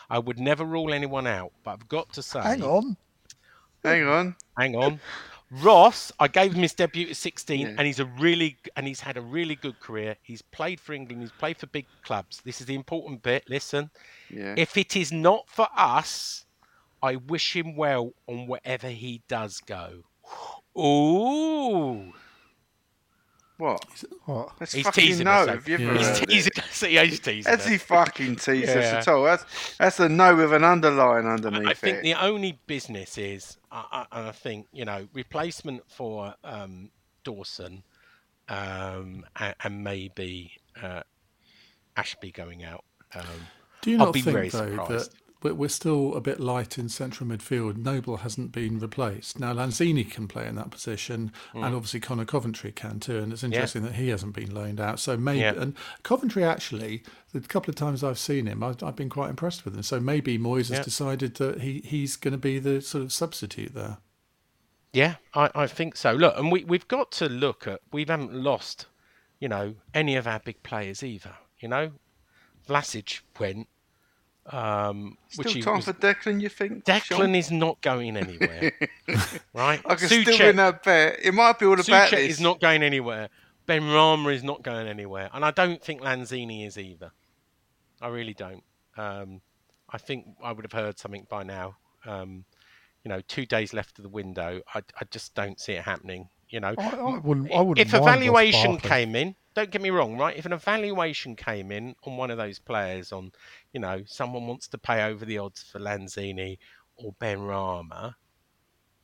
I would never rule anyone out, but I've got to say... Hang on. Hang on. Hang on. Ross, I gave him his debut at sixteen, yeah. and he's a really and he's had a really good career. He's played for England. He's played for big clubs. This is the important bit. Listen, yeah. If it is not for us, I wish him well on wherever he does go. Ooh. What? What? That's he's fucking teasing no. Us, yeah. He's teasing us. He is teasing us. That's he fucking teasing yeah. us at all. That's, that's a no with an underline underneath I, I think it. The only business is, I, I, I think, you know, replacement for um, Dawson um, and, and maybe uh, Ashby going out. Um, Do you not I'll be think, very though, surprised. that we're still a bit light in central midfield? Noble hasn't been replaced. Now, Lanzini can play in that position, mm. and obviously Connor Coventry can too, and it's interesting yeah. that he hasn't been loaned out. So maybe yeah. and Coventry, actually, the couple of times I've seen him, I've, I've been quite impressed with him. So maybe Moyes yeah. has decided that he, he's going to be the sort of substitute there. Yeah, I, I think so. Look, and we, we've got to look at, we haven't lost, you know, any of our big players either, you know. Vlašić went, Um, Still which time was, for Declan, you think? Declan Sean? is not going anywhere, right? I can Souček, still win that bet. It might be all about Souček this. is not going anywhere. Benrahma is not going anywhere. And I don't think Lanzini is either. I really don't. Um, I think I would have heard something by now. Um, you know, two days left of the window. I, I just don't see it happening. You know, I, I wouldn't, I wouldn't if a valuation came in, don't get me wrong, right? If an evaluation came in on one of those players, on, you know, someone wants to pay over the odds for Lanzini or Benrahma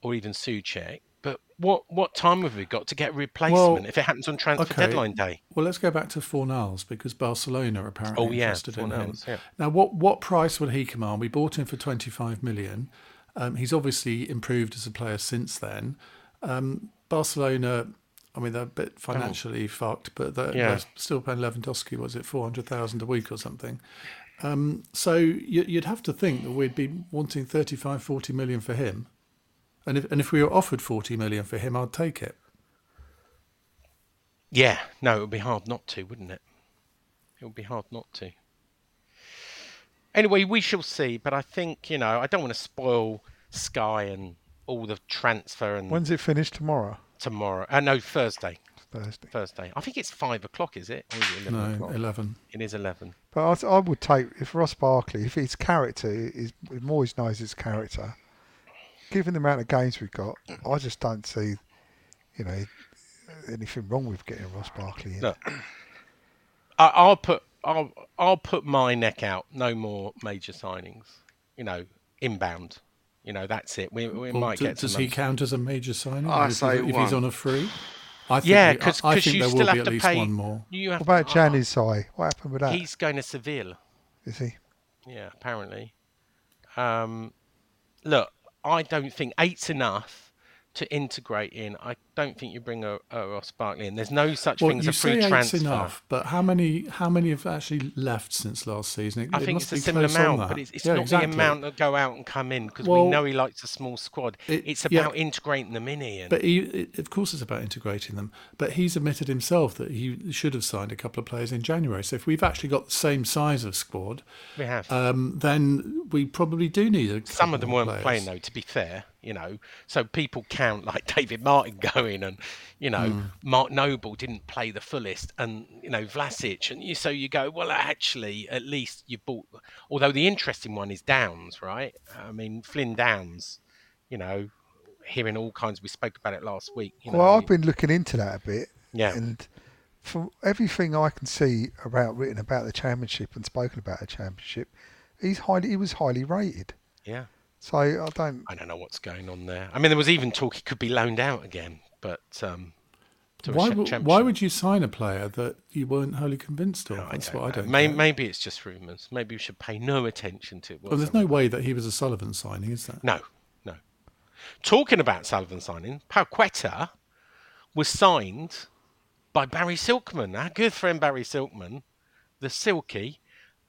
or even Souček, but what what time have we got to get replacement well, if it happens on transfer okay. deadline day? Well, let's go back to Fornals because Barcelona apparently oh, yeah, interested Fornals, in him. Yeah. Now, what what price would he command? We bought him for twenty-five million. Um, he's obviously improved as a player since then. Um, Barcelona, I mean, they're a bit financially oh. fucked, but they're, yeah. they're still paying Lewandowski, was it four hundred thousand a week or something? Um, so you, you'd have to think that we'd be wanting thirty-five, forty million for him. And if, and if we were offered forty million for him, I'd take it. Yeah, no, it would be hard not to, wouldn't it? It would be hard not to. Anyway, we shall see, but I think, you know, I don't want to spoil Sky and all the transfer and... When's it finished? Tomorrow? Tomorrow. Uh, no, Thursday. Thursday. Thursday. I think it's five o'clock, is it? Or is it eleven no, o'clock? eleven. It is eleven. But I, I would take, if Ross Barkley, if his character, is, if Moyes knows his character, given the amount of games we've got, I just don't see, you know, anything wrong with getting Ross Barkley in. Look, I, I'll put I'll, I'll put my neck out. No more major signings. You know, inbound. You know, that's it. We, we well, might do, get. Does he count as a major signing? I if, say if one. He's on a free. I think yeah, because you there still will have be at to least pay. One more. You have what about to, Janisai? Uh, what happened with that? He's going to Seville. Is he? Yeah, apparently. Um, look, I don't think eight's enough to integrate in. I don't think you bring a, a Ross Barkley in. There's no such well, thing as a free transfer. You say eight's enough, but how many how many have actually left since last season? It, I think it it's a similar amount, but it's, it's yeah, not exactly. the amount that go out and come in because well, we know he likes a small squad. It, it's about yeah, integrating them in, Ian. But he, it, of course it's about integrating them. But he's admitted himself that he should have signed a couple of players in January. So if we've actually got the same size of squad, we have. Um, then we probably do need a Some of them weren't players. playing, though, to be fair. You know, so people count like David Martin going and, you know, mm. Mark Noble didn't play the fullest and, you know, Vlašić. And you, so you go, well, actually, at least you bought. Although the interesting one is Downs, right? I mean, Flynn Downs, you know, hearing all kinds. We spoke about it last week. You well, know, I've been looking into that a bit. Yeah. And from everything I can see about written about the championship and spoken about the championship, he's highly, he was highly rated. Yeah. So I don't. I don't know what's going on there. I mean, there was even talk he could be loaned out again, but um, to why? A w- why would you sign a player that you weren't wholly convinced of? No, That's I what know. I don't. Maybe, maybe it's just rumours. Maybe we should pay no attention to it. Well, there's no way that he was a Sullivan signing, is there? No, no. Talking about Sullivan signing, Paquetá was signed by Barry Silkman, our good friend Barry Silkman, the Silky.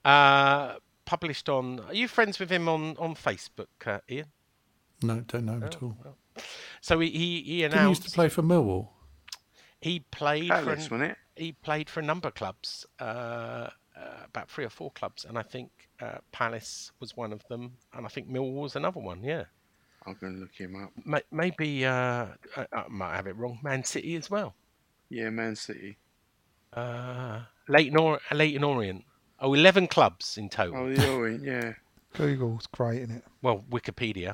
Uh, published on... Are you friends with him on, on Facebook, uh, Ian? No, don't know him oh, at all. Well. So he, he, he announced... He used to play for Millwall. He played, for, is, an, he played for a number of clubs, uh, uh, about three or four clubs, and I think uh, Palace was one of them, and I think Millwall was another one, yeah. I'm going to look him up. Ma- maybe... Uh, I, I might have it wrong. Man City as well. Yeah, Man City. Uh, Leighton, or- Leighton Orient. Oh, eleven clubs in total. Oh, the Orient, yeah. Google's great, isn't it? Well, Wikipedia.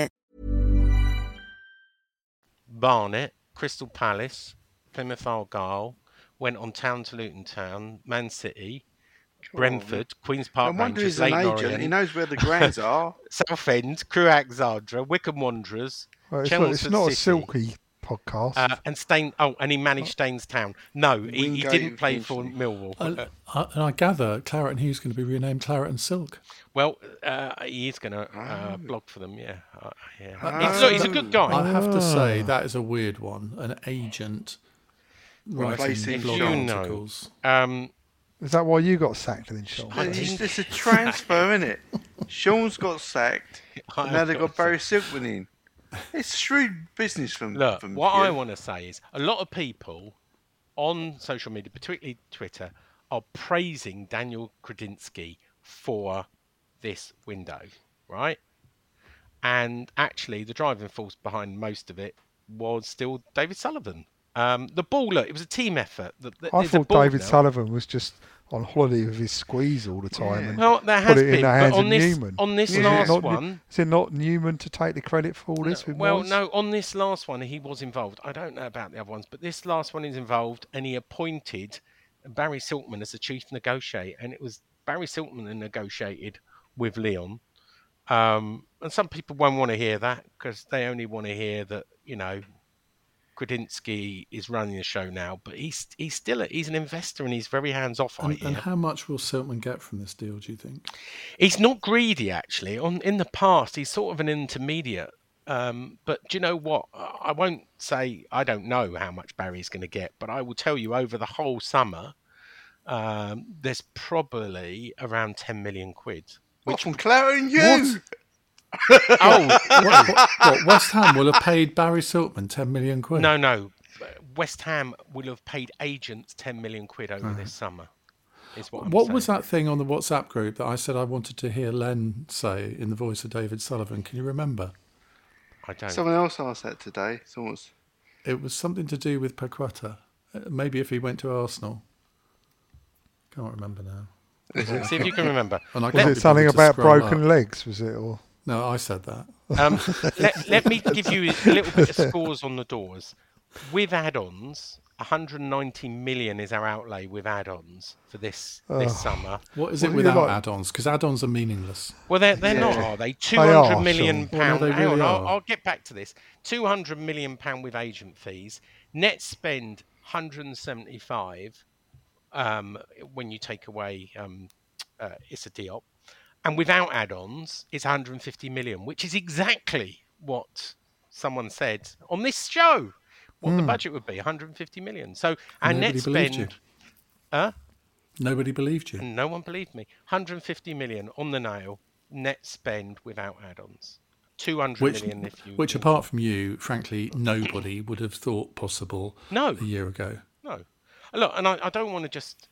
Barnet, Crystal Palace, Plymouth Argyle, went on town to Luton Town, Man City, oh, Brentford, man. Queen's Park no Rangers, Leighton Orient. An agent. He knows where the grounds are. Southend, Crewe Zadra, Wickham Wanderers, well, it's Chelmsford City. It's not City. A silky podcast. Uh, and Stain. Oh, and he managed Staines Town. No, he, he didn't play for Millwall. Uh, uh, and I gather Claret and Hugh's going to be renamed Claret and Silk. Well, uh, he is going to uh, oh. blog for them. Yeah, uh, yeah. Oh. He's, look, he's a good guy. I have to say that is a weird one. An agent replacing blog articles. Um, is that why you got sacked then, Sean? It's, it's a transfer, isn't it? Sean's got sacked. And now they've got, got Barry Silkman in. It's shrewd business from... Look, from what you. I want to say is a lot of people on social media, particularly Twitter, are praising Daniel Křetínský for this window, right? And actually, the driving force behind most of it was still David Sullivan. Um, the ball, look, it was a team effort. The, the, I thought David now. Sullivan was just on holiday with his squeeze all the time. Yeah. And well, there has put it been, in the hands but on of this, Newman. On this yeah. last not, one... Is it not Newman to take the credit for all this? No, well, Moyes? No, on this last one, he was involved. I don't know about the other ones, but this last one is involved, and he appointed Barry Silkman as the chief negotiator, and it was Barry Silkman that negotiated with Lyon. Um, and some people won't want to hear that, because they only want to hear that, you know... Křetínský is running the show now, but he's he's still a, he's an investor and he's very hands off. And, and how much will Silkman get from this deal? Do you think? He's not greedy, actually. On in the past, he's sort of an intermediate. Um, but do you know what? I won't say I don't know how much Barry's going to get, but I will tell you over the whole summer, um, there's probably around ten million quid. What which from Claire and you? oh, what, what, what, West Ham will have paid Barry Silkman ten million quid. No, no. West Ham will have paid agents ten million quid over uh-huh. this summer. Is what I'm what saying. Was that thing on the WhatsApp group that I said I wanted to hear Len say in the voice of David Sullivan? Can you remember? I don't. Someone else asked that today. Someone's... It was something to do with Paquetá. Maybe if he went to Arsenal. Can't remember now. See if you can remember. Was it something about broken up. legs, was it? Or no, I said that. Um, let, let me give you a little bit of scores on the doors. With add-ons, one hundred ninety million is our outlay with add-ons for this oh. this summer. What is it what without like? add-ons? Because add-ons are meaningless. Well, they're, they're yeah. not, are they? two hundred million pounds. Well, no, they really Hang on, I'll, I'll get back to this. two hundred million pounds with agent fees. Net spend, one hundred seventy-five um, when you take away um, uh, Issa Diop. And without add-ons, it's one hundred fifty million, which is exactly what someone said on this show. What mm. the budget would be, one hundred fifty million. So our Nobody net spend... You. Huh? Nobody believed you. And no one believed me. one hundred fifty million on the nail, net spend without add-ons. two hundred which, million if you... Which, apart from you, frankly, nobody would have thought possible no. a year ago. No. Look, and I, I don't want to just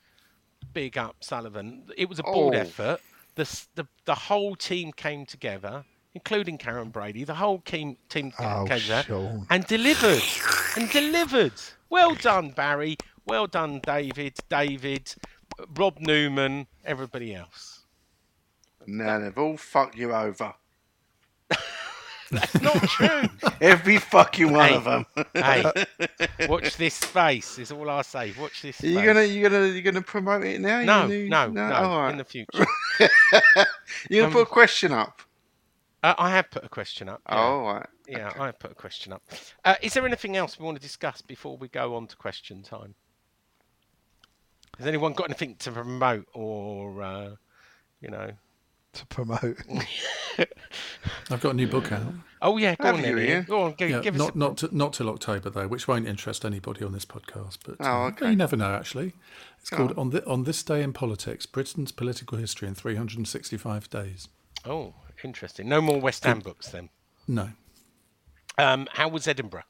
big up Sullivan. It was a bold oh. effort. The, the the whole team came together, including Karen Brady. The whole team team oh, came together sure. and delivered, and delivered. Well done, Barry. Well done, David. David, Rob Newman, everybody else. Now they've all fucked you over. That's not true. Every fucking one hey, of them. Hey, watch this space. Is all I say. Watch this. Are you gonna, you gonna, you gonna promote it now? No, you no, no. no all right. In the future. You gonna um, put a question up? Uh, I have put a question up. Yeah. Oh, all right. Yeah, okay. I have put a question up. Uh, is there anything else we want to discuss before we go on to question time? Has anyone got anything to promote or, uh, you know? To promote. I've got a new book out. Oh yeah, go Have on, Ian. Go on, give, yeah, give not, us. A... Not to, not till October though, which won't interest anybody on this podcast. But oh, okay. um, you never know. Actually, it's oh. called on the, on this day in politics: Britain's political history in three hundred sixty-five days. Oh, interesting. No more West Ham books then. No. Um, how was Edinburgh?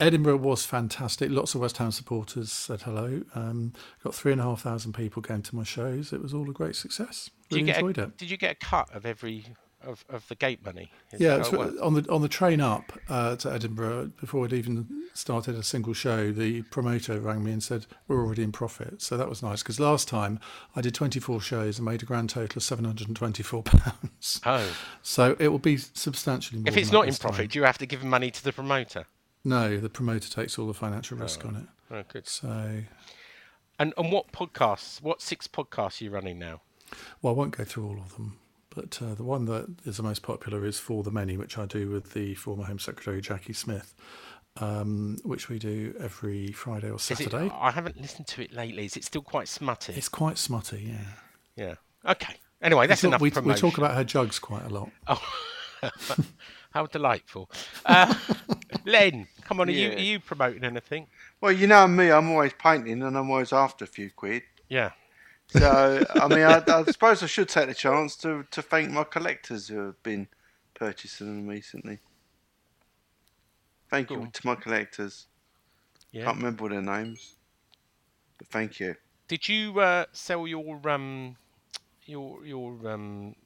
Edinburgh was fantastic. Lots of West Ham supporters said hello. Um, got three and a half thousand people came to my shows. It was all a great success. Really did you enjoyed get a, it. Did you get a cut of every of, of the gate money? Is yeah, it's, it on the on the train up uh, to Edinburgh before I'd even started a single show, the promoter rang me and said we're already in profit. So that was nice because last time I did twenty-four shows and made a grand total of seven hundred and twenty-four pounds. Oh, so it will be substantially more. If it's than not in profit, time. Do you have to give money to the promoter? No, the promoter takes all the financial risk oh, on it. Oh, good. So, and and what podcasts? What six podcasts are you running now? Well, I won't go through all of them, but uh, the one that is the most popular is For the Many, which I do with the former Home Secretary Jackie Smith, um, which we do every Friday or Saturday. It, I haven't listened to it lately. Is it still quite smutty? It's quite smutty, yeah. Yeah. Okay. Anyway, that's we talk, enough we, promotion. We talk about her jugs quite a lot. Oh. How delightful. Uh, Len, come on, are, yeah. you, are you promoting anything? Well, you know me, I'm always painting and I'm always after a few quid. Yeah. So, I mean, I, I suppose I should take the chance to, to thank my collectors who have been purchasing them recently. Thank cool. you to my collectors. Yeah. Can't remember their names, but thank you. Did you uh, sell your um your your um?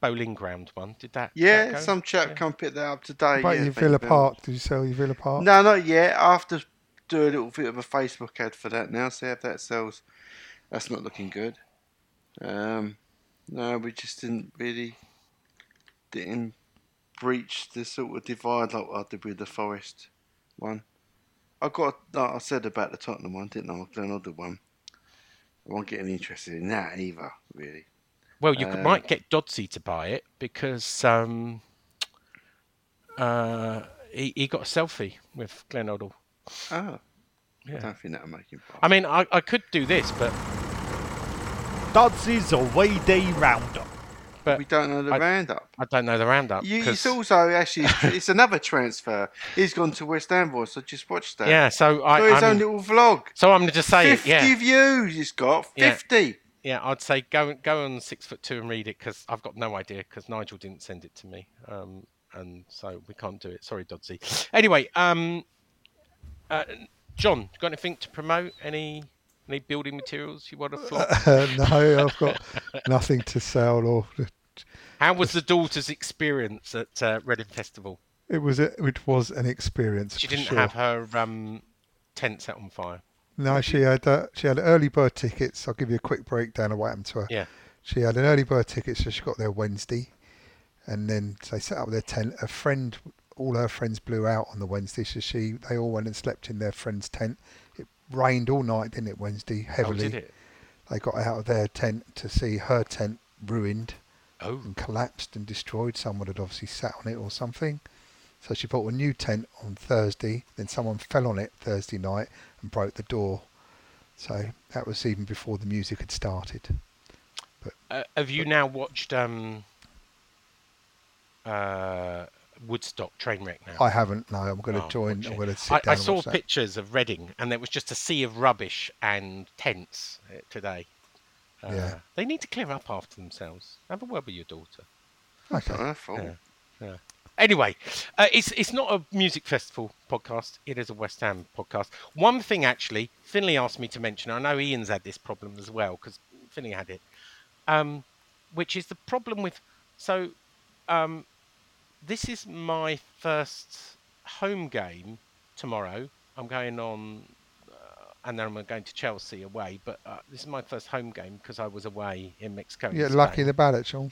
Bowling ground one, did that? Yeah, did that some chap yeah. come pick that up today. But yeah, your Villa Park, did you sell your Villa Park? No, not yet. I have to do a little bit of a Facebook ad for that now, see if that sells. That's not looking good. Um, no, we just didn't really didn't breach the sort of divide like I did with the Forest one. I got, like I said about the Tottenham one, didn't I? Another one. I won't get any interested in that either, really. Well, you um, might get Dodsey to buy it because um, uh, he, he got a selfie with Glenn Hoddle. Oh, yeah. I don't think that'll make him buy it. I mean, I, I could do this, but... Dodsey's away day roundup. But we don't know the I, roundup. I don't know the roundup. You, it's also, actually, it's another transfer. He's gone to West Amboise, so I just watched that. Yeah, so I... For his I'm, own little vlog. So I'm going to just say it, yeah. fifty views he's got, fifty. Yeah. Yeah, I'd say go go on Six Foot Two and read it because I've got no idea because Nigel didn't send it to me, um, and so we can't do it. Sorry, Dodsey. Anyway, um, uh, John, got anything to promote? Any any building materials you want to flog? Uh, no, I've got nothing to sell. Or how was the daughter's experience at uh, Reading Festival? It was a, it was an experience. She didn't sure. have her um, tent set on fire. No, she had uh, she had early bird tickets. I'll give you a quick breakdown of what happened to her. Yeah. She had an early bird ticket, so she got there Wednesday, and then they set up their tent. A friend, all her friends blew out on the Wednesday, so she they all went and slept in their friend's tent. It rained all night, didn't it? Wednesday heavily. Oh, did it? They got out of their tent to see her tent ruined, oh. and collapsed and destroyed. Someone had obviously sat on it or something. So she bought a new tent on Thursday. Then someone fell on it Thursday night and broke the door. So that was even before the music had started. But, uh, have you but, now watched um, uh, Woodstock Trainwreck now? I haven't, no. I'm going to oh, join. I'm going to sit I, down I saw pictures that. of Reading, and there was just a sea of rubbish and tents today. Uh, yeah. They need to clear up after themselves. Have a word with your daughter. Okay. Not her fault. Yeah. Yeah. Anyway, uh, it's it's not a music festival podcast. It is a West Ham podcast. One thing, actually, Finlay asked me to mention. I know Ian's had this problem as well, because Finlay had it. Um, which is the problem with... So, um, this is my first home game tomorrow. I'm going on... Uh, and then I'm going to Chelsea away. But uh, this is my first home game because I was away in Mexico. You're lucky about it, Sean.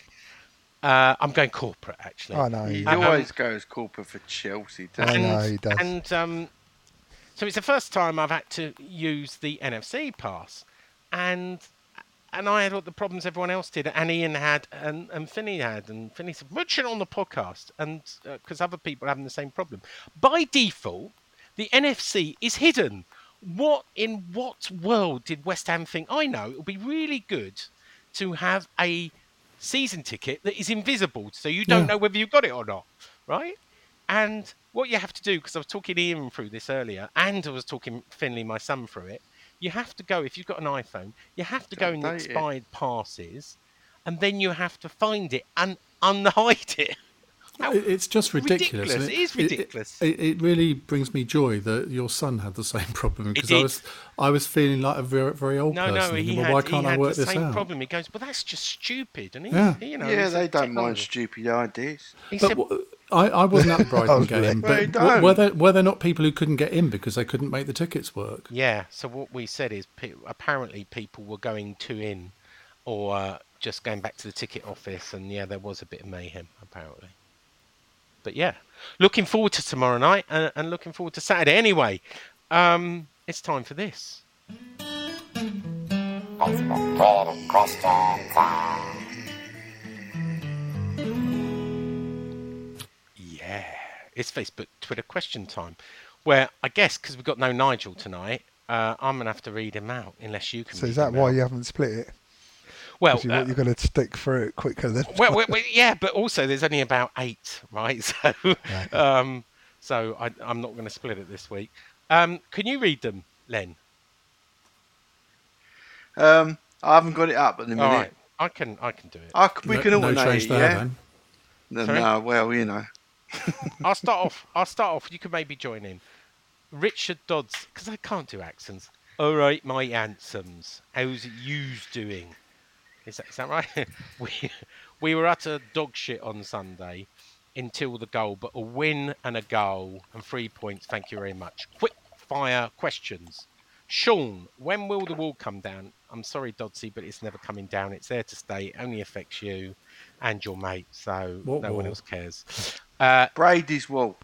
Uh, I'm going corporate, actually. I know. He um, always goes corporate for Chelsea, doesn't he? I know, he does. And um, so it's the first time I've had to use the N F C pass. And... And I had all the problems everyone else did, and Ian had, and, and Finney had, and Finney said, mention on the podcast, and because uh, other people are having the same problem. By default, the N F C is hidden. What in what world did West Ham think? I know it would be really good to have a season ticket that is invisible, so you don't yeah. know whether you got it or not, right? And what you have to do, because I was talking Ian through this earlier, and I was talking Finlay, my son, through it. You have to go, if you've got an iPhone, you have to go in the expired passes, and then you have to find it and unhide it. How it's just ridiculous. ridiculous. It, it is ridiculous. It, it, it really brings me joy that your son had the same problem, because I was I was feeling like a very, very old no, person. No, no, he well, had, why can't he I had work the this same out? problem. He goes, well, that's just stupid. And he, yeah, you know, yeah they don't mind stupid ideas. He but said, w- I, I wasn't at the Brighton game, but well, were, there, were there not people who couldn't get in because they couldn't make the tickets work? Yeah, so what we said is pe- apparently people were going to in or uh, just going back to the ticket office, and yeah, there was a bit of mayhem, apparently. But yeah, looking forward to tomorrow night and, and looking forward to Saturday. Anyway, um, it's time for this. It's Facebook Twitter question time, where I guess because we've got no Nigel tonight, uh, I'm going to have to read him out unless you can. So is that why out. you haven't split it? Well, you, uh, you're going to stick through it quicker than. Well, well, well, yeah, but also there's only about eight, right? So, right. Um, so I, I'm not going to split it this week. Um, can you read them, Len? Um, I haven't got it up at the minute. All right. I can, I can do it. I can, we no, can alternate. No change there, yeah? then. No, no, well, you know. I'll start off. I'll start off. You can maybe join in. Richard Dodds, because I can't do accents. All right, my ansoms. How's yous doing? Is that, is that right? we we were utter dog shit on Sunday until the goal, but a win and a goal and three points. Thank you very much. Quick fire questions. Sean, when will the wall come down? I'm sorry, Dodsy, but it's never coming down. It's there to stay. It only affects you and your mate, so what no wall? one else cares. Uh, Brady's wall.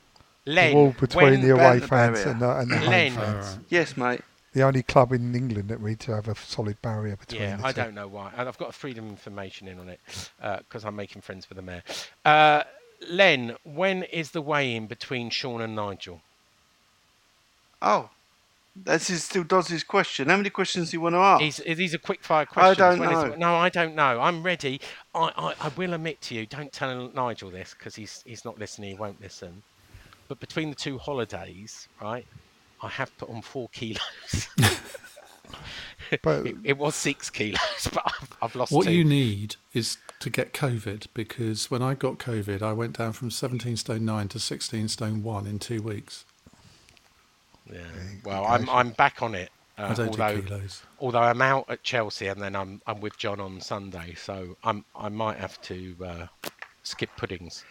Len, the wall between the away fans and the, and the home fans. Yes, mate. The only club in England that we to have a solid barrier between. Yeah, the I two. don't know why. And I've got a freedom of information in on it because uh, I'm making friends with the mayor. Uh, Len, when is the weigh-in between Sean and Nigel? Oh, this is still Dodds' question. How many questions do you want to ask? These, these are quick-fire questions. I don't when know. Is, no, I don't know. I'm ready. I, I, I will admit to you, don't tell Nigel this because he's, he's not listening. He won't listen. But between the two holidays, right, I have put on four kilos. but it, it was six kilos, but I've, I've lost what two. What you need is to get COVID, because when I got COVID, I went down from seventeen stone nine to sixteen stone one in two weeks. Yeah. Well, I'm I'm back on it. Uh, I although, although I'm out at Chelsea, and then I'm I'm with John on Sunday, so I'm I might have to uh, skip puddings.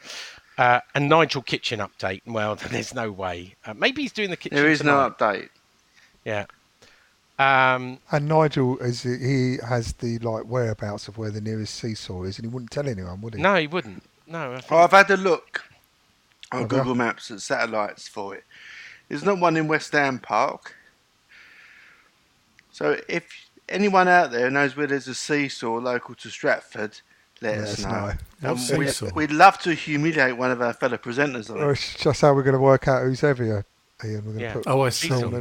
Uh, and Nigel kitchen update. Well, there's no way. Uh, maybe he's doing the kitchen. There is tonight. no update. Yeah. Um, and Nigel, is he has the like whereabouts of where the nearest seesaw is, and he wouldn't tell anyone, would he? No, he wouldn't. No. I oh, I've had a look on oh, Google Maps at satellites for it. There's not one in West Ham Park. So if anyone out there knows where there's a seesaw local to Stratford, let yes, us know. No. Um, we, we'd love to humiliate one of our fellow presenters on it. It's just how we're going to work out who's heavier. Ian, we're going yeah. to put oh, I saw. Sorry,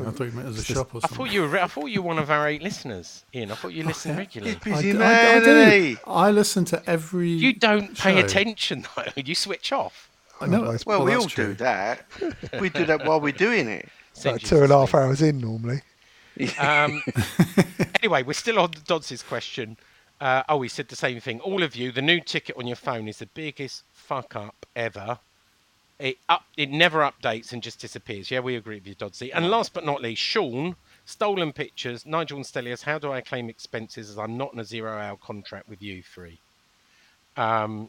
I thought you meant as a shop or something. I thought you were. I thought you were one of our eight listeners, Ian. I thought you listened oh, yeah. regularly. He's busy I, man, I, I, I, do. I listen to every. You don't show. Pay attention though. You switch off. I know. Oh, well, well, we all true. do that. We do that while we're doing it. Like two and a half hours in normally. Um, anyway, we're still on Dodds' question. Uh, oh, he said the same thing. All of you, the new ticket on your phone is the biggest fuck up ever. It up, it never updates and just disappears. Yeah, we agree with you, Doddsy. And last but not least, Sean, stolen pictures. Nigel and Stelios, how do I claim expenses as I'm not in a zero-hour contract with you three? Um,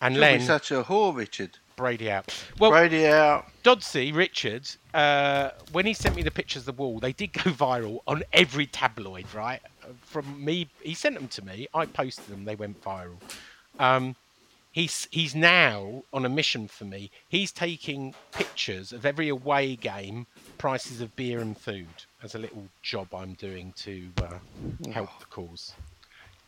and Len, be such a whore, Richard. Brady out. Well, Brady out. Doddsy, Richard, uh, when he sent me the pictures of the wall, they did go viral on every tabloid, right? From me, he sent them to me. I posted them. They went viral. Um, He's he's now on a mission for me. He's taking pictures of every away game, prices of beer and food, as a little job I'm doing to uh, help the cause.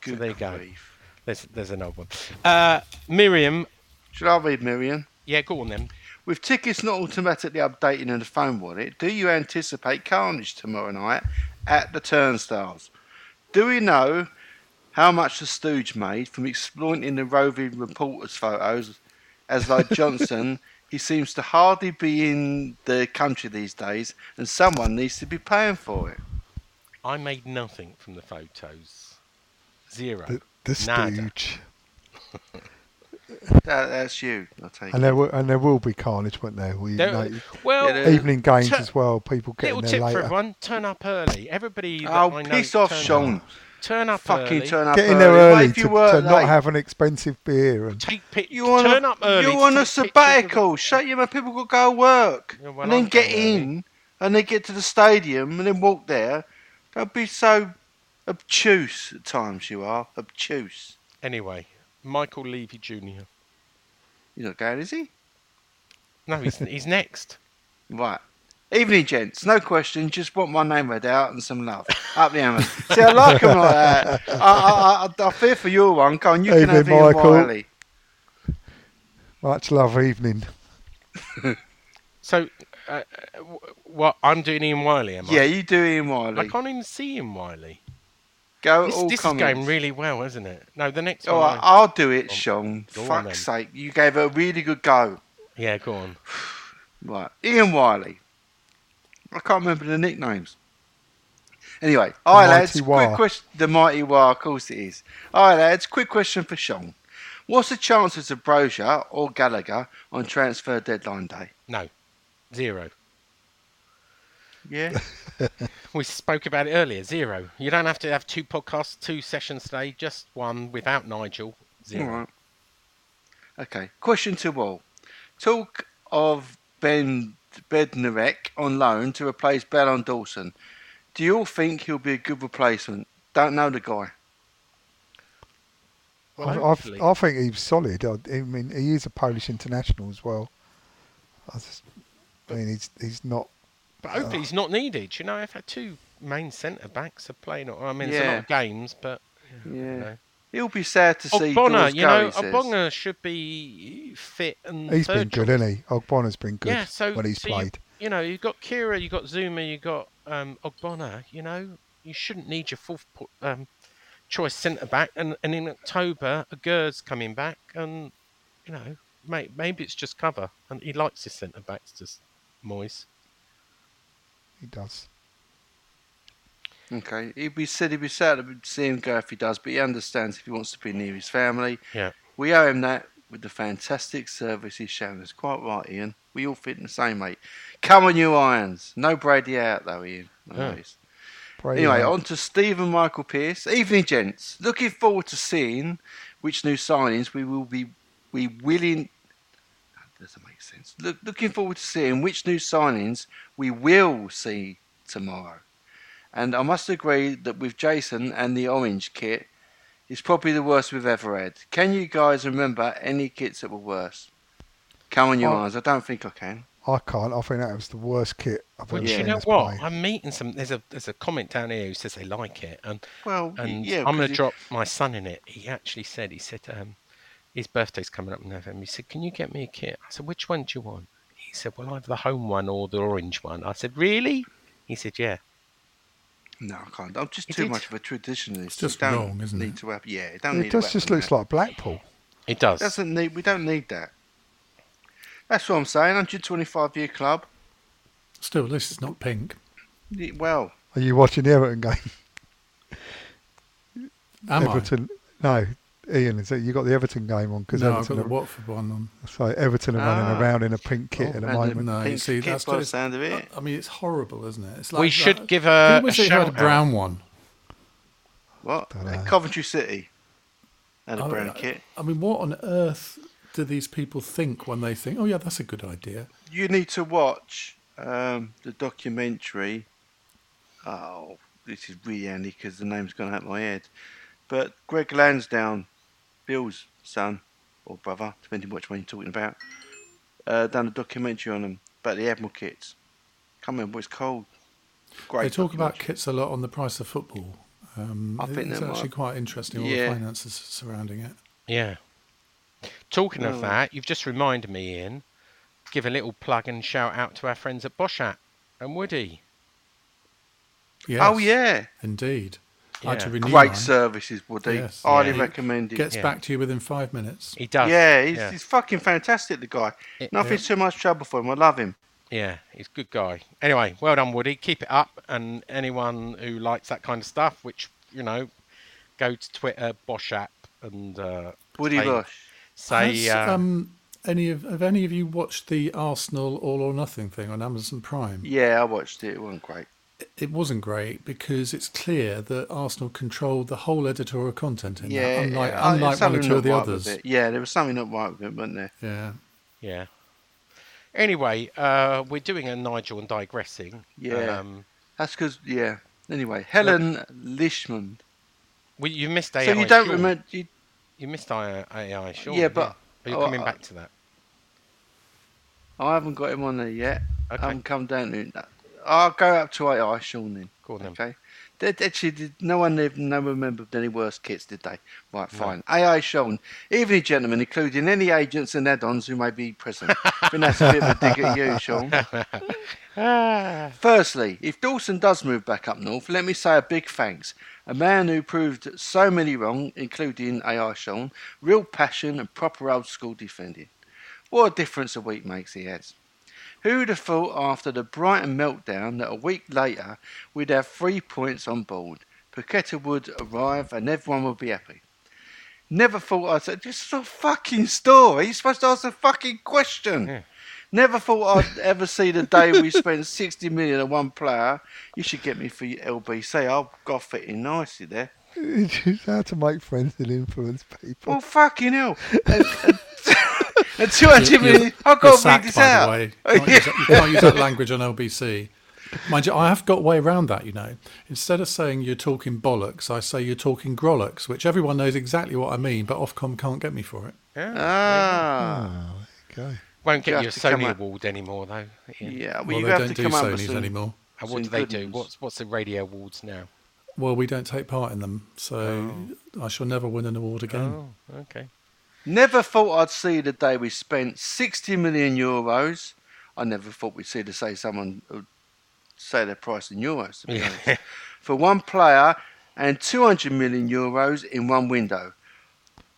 Good so there you go. Grief. There's there's an old one. Uh, Miriam. Should I read Miriam? Yeah, go on then. With tickets not automatically updating in the phone wallet, do you anticipate carnage tomorrow night at the turnstiles? Do we know how much the Stooge made from exploiting the roving reporters' photos? As like Johnson, he seems to hardly be in the country these days, and someone needs to be paying for it. I made nothing from the photos. Zero. The, the Stooge. that, that's you. I'll take and it. There will, and there will be carnage, won't there? We, there like, well, yeah, there evening games t- as well. People getting there later. Little tip for everyone: turn up early. Everybody. That oh, I piss know, off, Sean. Up. Turn up Fucking early. Turn up Get in there early, early to, to not have an expensive beer. And take pic- you're turn a, up early. You're on a sabbatical. Shut your mouth. People got to go work. Yeah, well, and then I'm get in early. And then get to the stadium and then walk there. Don't be so obtuse at times, you are. Obtuse. Anyway, Michael Levy Junior He's not going, is he? No, he's, he's next. Right. Evening, gents. No question. Just want my name read out and some love. Up the hammer. See, I like them like that. I, I, I, I fear for your one. Go on, you evening, can have Ian Wiley. Much love, evening. so, uh, what, I'm doing Ian Wiley, am I? Yeah, you do Ian Wiley. I can't even see Ian Wiley. Go this, all This comments. is going really well, isn't it? No, the next oh, one. I'll I... do it, oh, Sean. Fuck's sake. You gave it a really good go. Yeah, go on. Right. Ian Wiley. I can't remember the nicknames. Anyway, the all right, lads, quick question. The Mighty War, of course it is. All right, lads, quick question for Sean. What's the chances of Brozier or Gallagher on transfer deadline day? No. Zero. Yeah. We spoke about it earlier. Zero. You don't have to have two podcasts, two sessions today, just one without Nigel. Zero. All right. Okay. Question to all. Talk of Ben... Bednarek on loan to replace Bell and Dawson. Do you all think he'll be a good replacement? Don't know the guy. Well, I, I've, I think he's solid. I, I mean, he is a Polish international as well. I, just, I mean, he's he's not. But hopefully, uh, he's not needed. You know, I've had two main centre backs are playing. I mean, yeah. It's a lot of games, but yeah. yeah. He'll be sad to see. Ogbonna, you know, Ogbonna should be fit and. He's been good, hasn't he? Ogbonna's been good yeah, so, when he's so played. You, you know, you've got Keira, you've got Zuma, you've got um, Ogbonna. You know, you shouldn't need your fourth um, choice centre back. And, and in October, a Gerd's coming back, and you know, mate, maybe it's just cover. And he likes his centre backs, just Moyes. He does. Okay, he'd be said he'd be sad to see him go if he does, but he understands if he wants to be near his family. Yeah, we owe him that with the fantastic service he's shown us. Quite right, Ian. We all fit in the same, mate. Come on, you Irons. No Brady out though, Ian. No yeah. Anyway, out. On to Stephen Michael Pearce. Evening, gents. Looking forward to seeing which new signings we will be we willing. That doesn't make sense. Look, looking forward to seeing which new signings we will see tomorrow. and I must agree that with Jason and the orange kit, it's probably the worst we've ever had. Can you guys remember any kits that were worse? Come on, your oh. eyes. I don't think I can. I can't. I think that was the worst kit I've well, ever seen. You know what? Play. I'm meeting some. There's a there's a comment down here who says they like it, and well, and yeah, I'm going to drop my son in it. He actually said he said um, his birthday's coming up in November. He said, "Can you get me a kit?" I said, "Which one do you want?" He said, "Well, either the home one or the orange one." I said, "Really?" He said, "Yeah." No, I can't. I'm just it too did. much of a traditionalist. It's just don't wrong, isn't need it? To have, yeah, it don't it need does just looks like Blackpool. It does. It doesn't need. We don't need that. That's what I'm saying. one hundred twenty-five year club. Still, at least it's not pink. It, well, are you watching the Everton game? Am Everton? I? No, Ian. Is it, you got the Everton game on? Cause no, Everton I've got the Watford one on. So Everton are ah. running around in a pink kit oh, at the moment. No, pink see, kit that's by the sound of it. I mean, it's horrible, isn't it? It's like we should like, give a. We should have a brown one. What? Coventry City and a I brown mean, kit. I mean, what on earth do these people think when they think, oh yeah, that's a good idea? You need to watch um, the documentary. Oh, this is really handy because the name's gone out of my head. But Greg Lansdowne, Bill's son or brother, depending on which one you're talking about, uh, done a documentary on them about the Admiral kits. Can't remember what it's called. Great. They talk about kits a lot on The Price of Football. Um, I think it's actually might... quite interesting, all yeah. the finances surrounding it. Yeah. Talking of that, you've just reminded me, Ian, give a little plug and shout out to our friends at Boshat and Woody. Yes, oh, yeah. Indeed. Yeah. I had to renew Great mine. Services, Woody. Yes, Highly yeah. recommended. Gets yeah. back to you within five minutes. He does. Yeah, he's, yeah. he's fucking fantastic, the guy. It, Nothing's yeah. too much trouble for him. I love him. Yeah, he's a good guy. Anyway, well done, Woody. Keep it up. And anyone who likes that kind of stuff, which, you know, go to Twitter, Boshat and... Uh, Woody hey, Bush. Say, Has, uh, um, any of have any of you watched the Arsenal All or Nothing thing on Amazon Prime? Yeah, I watched it. It wasn't great. It, it wasn't great because it's clear that Arsenal controlled the whole editorial content in yeah, that, unlike, yeah. unlike one or two of the right others. Yeah, there was something not right with it, wasn't there? Yeah. Yeah. Anyway, uh, we're doing a Nigel and digressing. Yeah. Um, That's because, yeah. Anyway, Helen look, Lishman. Well, you missed A I. So you don't sure. remember... You, You missed A I, sure. Yeah, but... Are you oh, coming back to that? I haven't got him on there yet. Okay. I haven't come down to... I'll go up to A I, Sean, then. Go on, then. Okay. They'd, actually, did, no one no remembered any worse kits, did they? Right, fine. No. A I, Sean. Evening, gentlemen, including any agents and add-ons who may be present. I mean, that's a bit of a dig at you, Sean. Firstly, if Dawson does move back up north, let me say a big thanks. A man who proved so many wrong, including A I Sean, real passion and proper old school defending. What a difference a week makes he has. Who'd have thought after the Brighton meltdown that a week later we'd have three points on board. Paquetá would arrive and everyone would be happy. Never thought I'd say, this is a fucking story, you're supposed to ask a fucking question. Yeah. Never thought I'd ever see the day we spent sixty million on one player. You should get me for your L B C. I'll go fitting nicely there. It's how to make friends and influence people. Well, fucking hell. and, and, and two hundred million. I've got to read this out. Way. You can't use that, you can't use that language on L B C. Mind you, I have got a way around that, you know. Instead of saying you're talking bollocks, I say you're talking grollocks, which everyone knows exactly what I mean, but Ofcom can't get me for it. Yeah. Ah. Oh, there you go. Won't get you, you a Sony award anymore, though. Yeah, yeah well, well, you they have don't to do Sonys some, anymore. And what do they do? What's what's the radio awards now? Well, we don't take part in them, so oh. I shall never win an award again. Oh, okay. Never thought I'd see the day we spent sixty million euros. I never thought we'd see to say someone would say their price in euros to be honest, for one player and two hundred million euros in one window.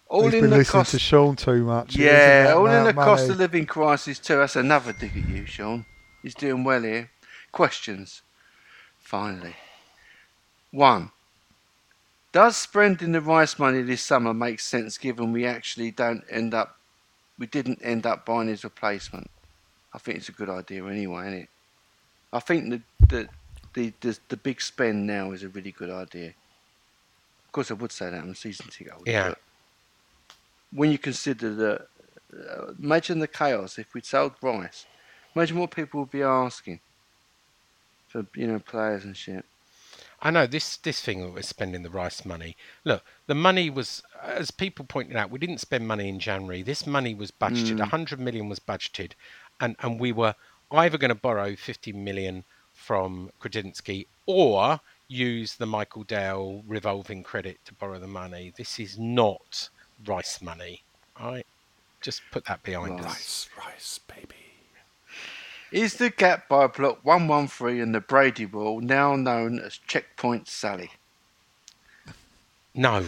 All He's in been the listening cost... to Sean too much. Yeah, all in the money. Cost of living crisis too. That's another dig at you, Sean. He's doing well here. Questions. Finally. One. Does spending the Rice money this summer make sense given we actually don't end up... We didn't end up buying his replacement? I think it's a good idea anyway, isn't it? I think the the the, the, the big spend now is a really good idea. Of course, I would say that on a season ticket holder. Yeah. When you consider that, uh, imagine the chaos if we'd sold Rice. Imagine what people would be asking for, you know, players and shit. I know this, this thing that we're spending the Rice money. Look, the money was, as people pointed out, we didn't spend money in January. This money was budgeted. Mm. one hundred million was budgeted. And, and we were either going to borrow fifty million from Křetínský or use the Michail Dale revolving credit to borrow the money. This is not Rice money. I just put that behind rice, us. Rice, Rice, baby. Is the gap by block one one three in the Brady Wall now known as Checkpoint Sally? No.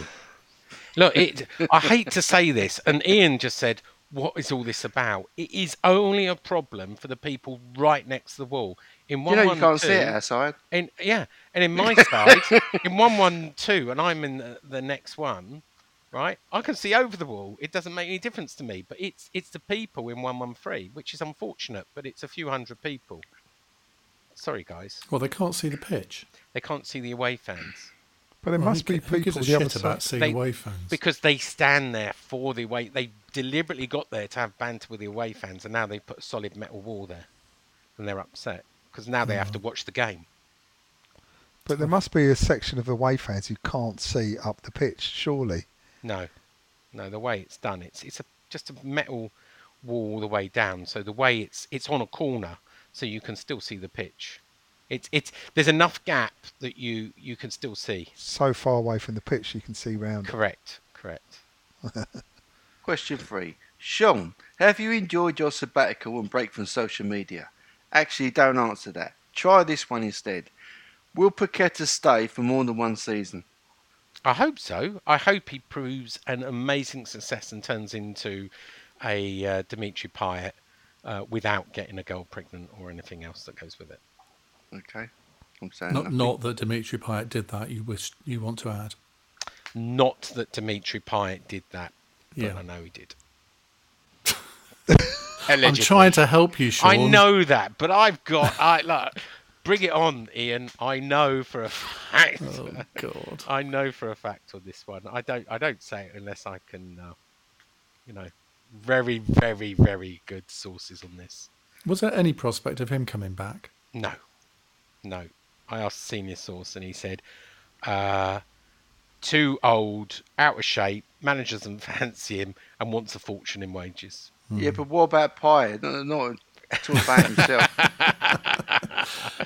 Look, it, I hate to say this, and Ian just said, what is all this about? It is only a problem for the people right next to the wall. In one, you know, one, you can't two, see it outside. In, yeah, and in my side, in one one two, and I'm in the, the next one, right? I can see over the wall. It doesn't make any difference to me, but it's it's the people in one one three, which is unfortunate, but it's a few hundred people. Sorry, guys. Well, they can't see the pitch. They can't see the away fans. But there well, must be people the shit other about seeing they, away fans. Because they stand there for the away. They deliberately got there to have banter with the away fans, and now they put a solid metal wall there, and they're upset because now they yeah. have to watch the game. But there must be a section of away fans who can't see up the pitch, surely. No, no. The way it's done, it's it's a, just a metal wall the way down. So the way it's it's on a corner, so you can still see the pitch. It's it's there's enough gap that you, you can still see. So far away from the pitch, you can see round. Correct, correct. Question three, Sean, have you enjoyed your sabbatical and break from social media? Actually, don't answer that. Try this one instead. Will Paquetá stay for more than one season? I hope so. I hope he proves an amazing success and turns into a uh, Dimitri Payet uh, without getting a goal pregnant or anything else that goes with it. Okay. I'm saying not, not that Dimitri Payet did that, you wish you want to add. Not that Dimitri Payet did that, but yeah. I know he did. I'm trying to help you, Sean. I know that, but I've got... I look. Bring it on, Ian. I know for a fact. Oh God! I know for a fact on this one. I don't. I don't say it unless I can. Uh, you know, very, very, very good sources on this. Was there any prospect of him coming back? No, no. I asked senior source, and he said, uh, "Too old, out of shape. Managers don't fancy him, and wants a fortune in wages." Mm. Yeah, but what about Payet? No, no, it's all about himself.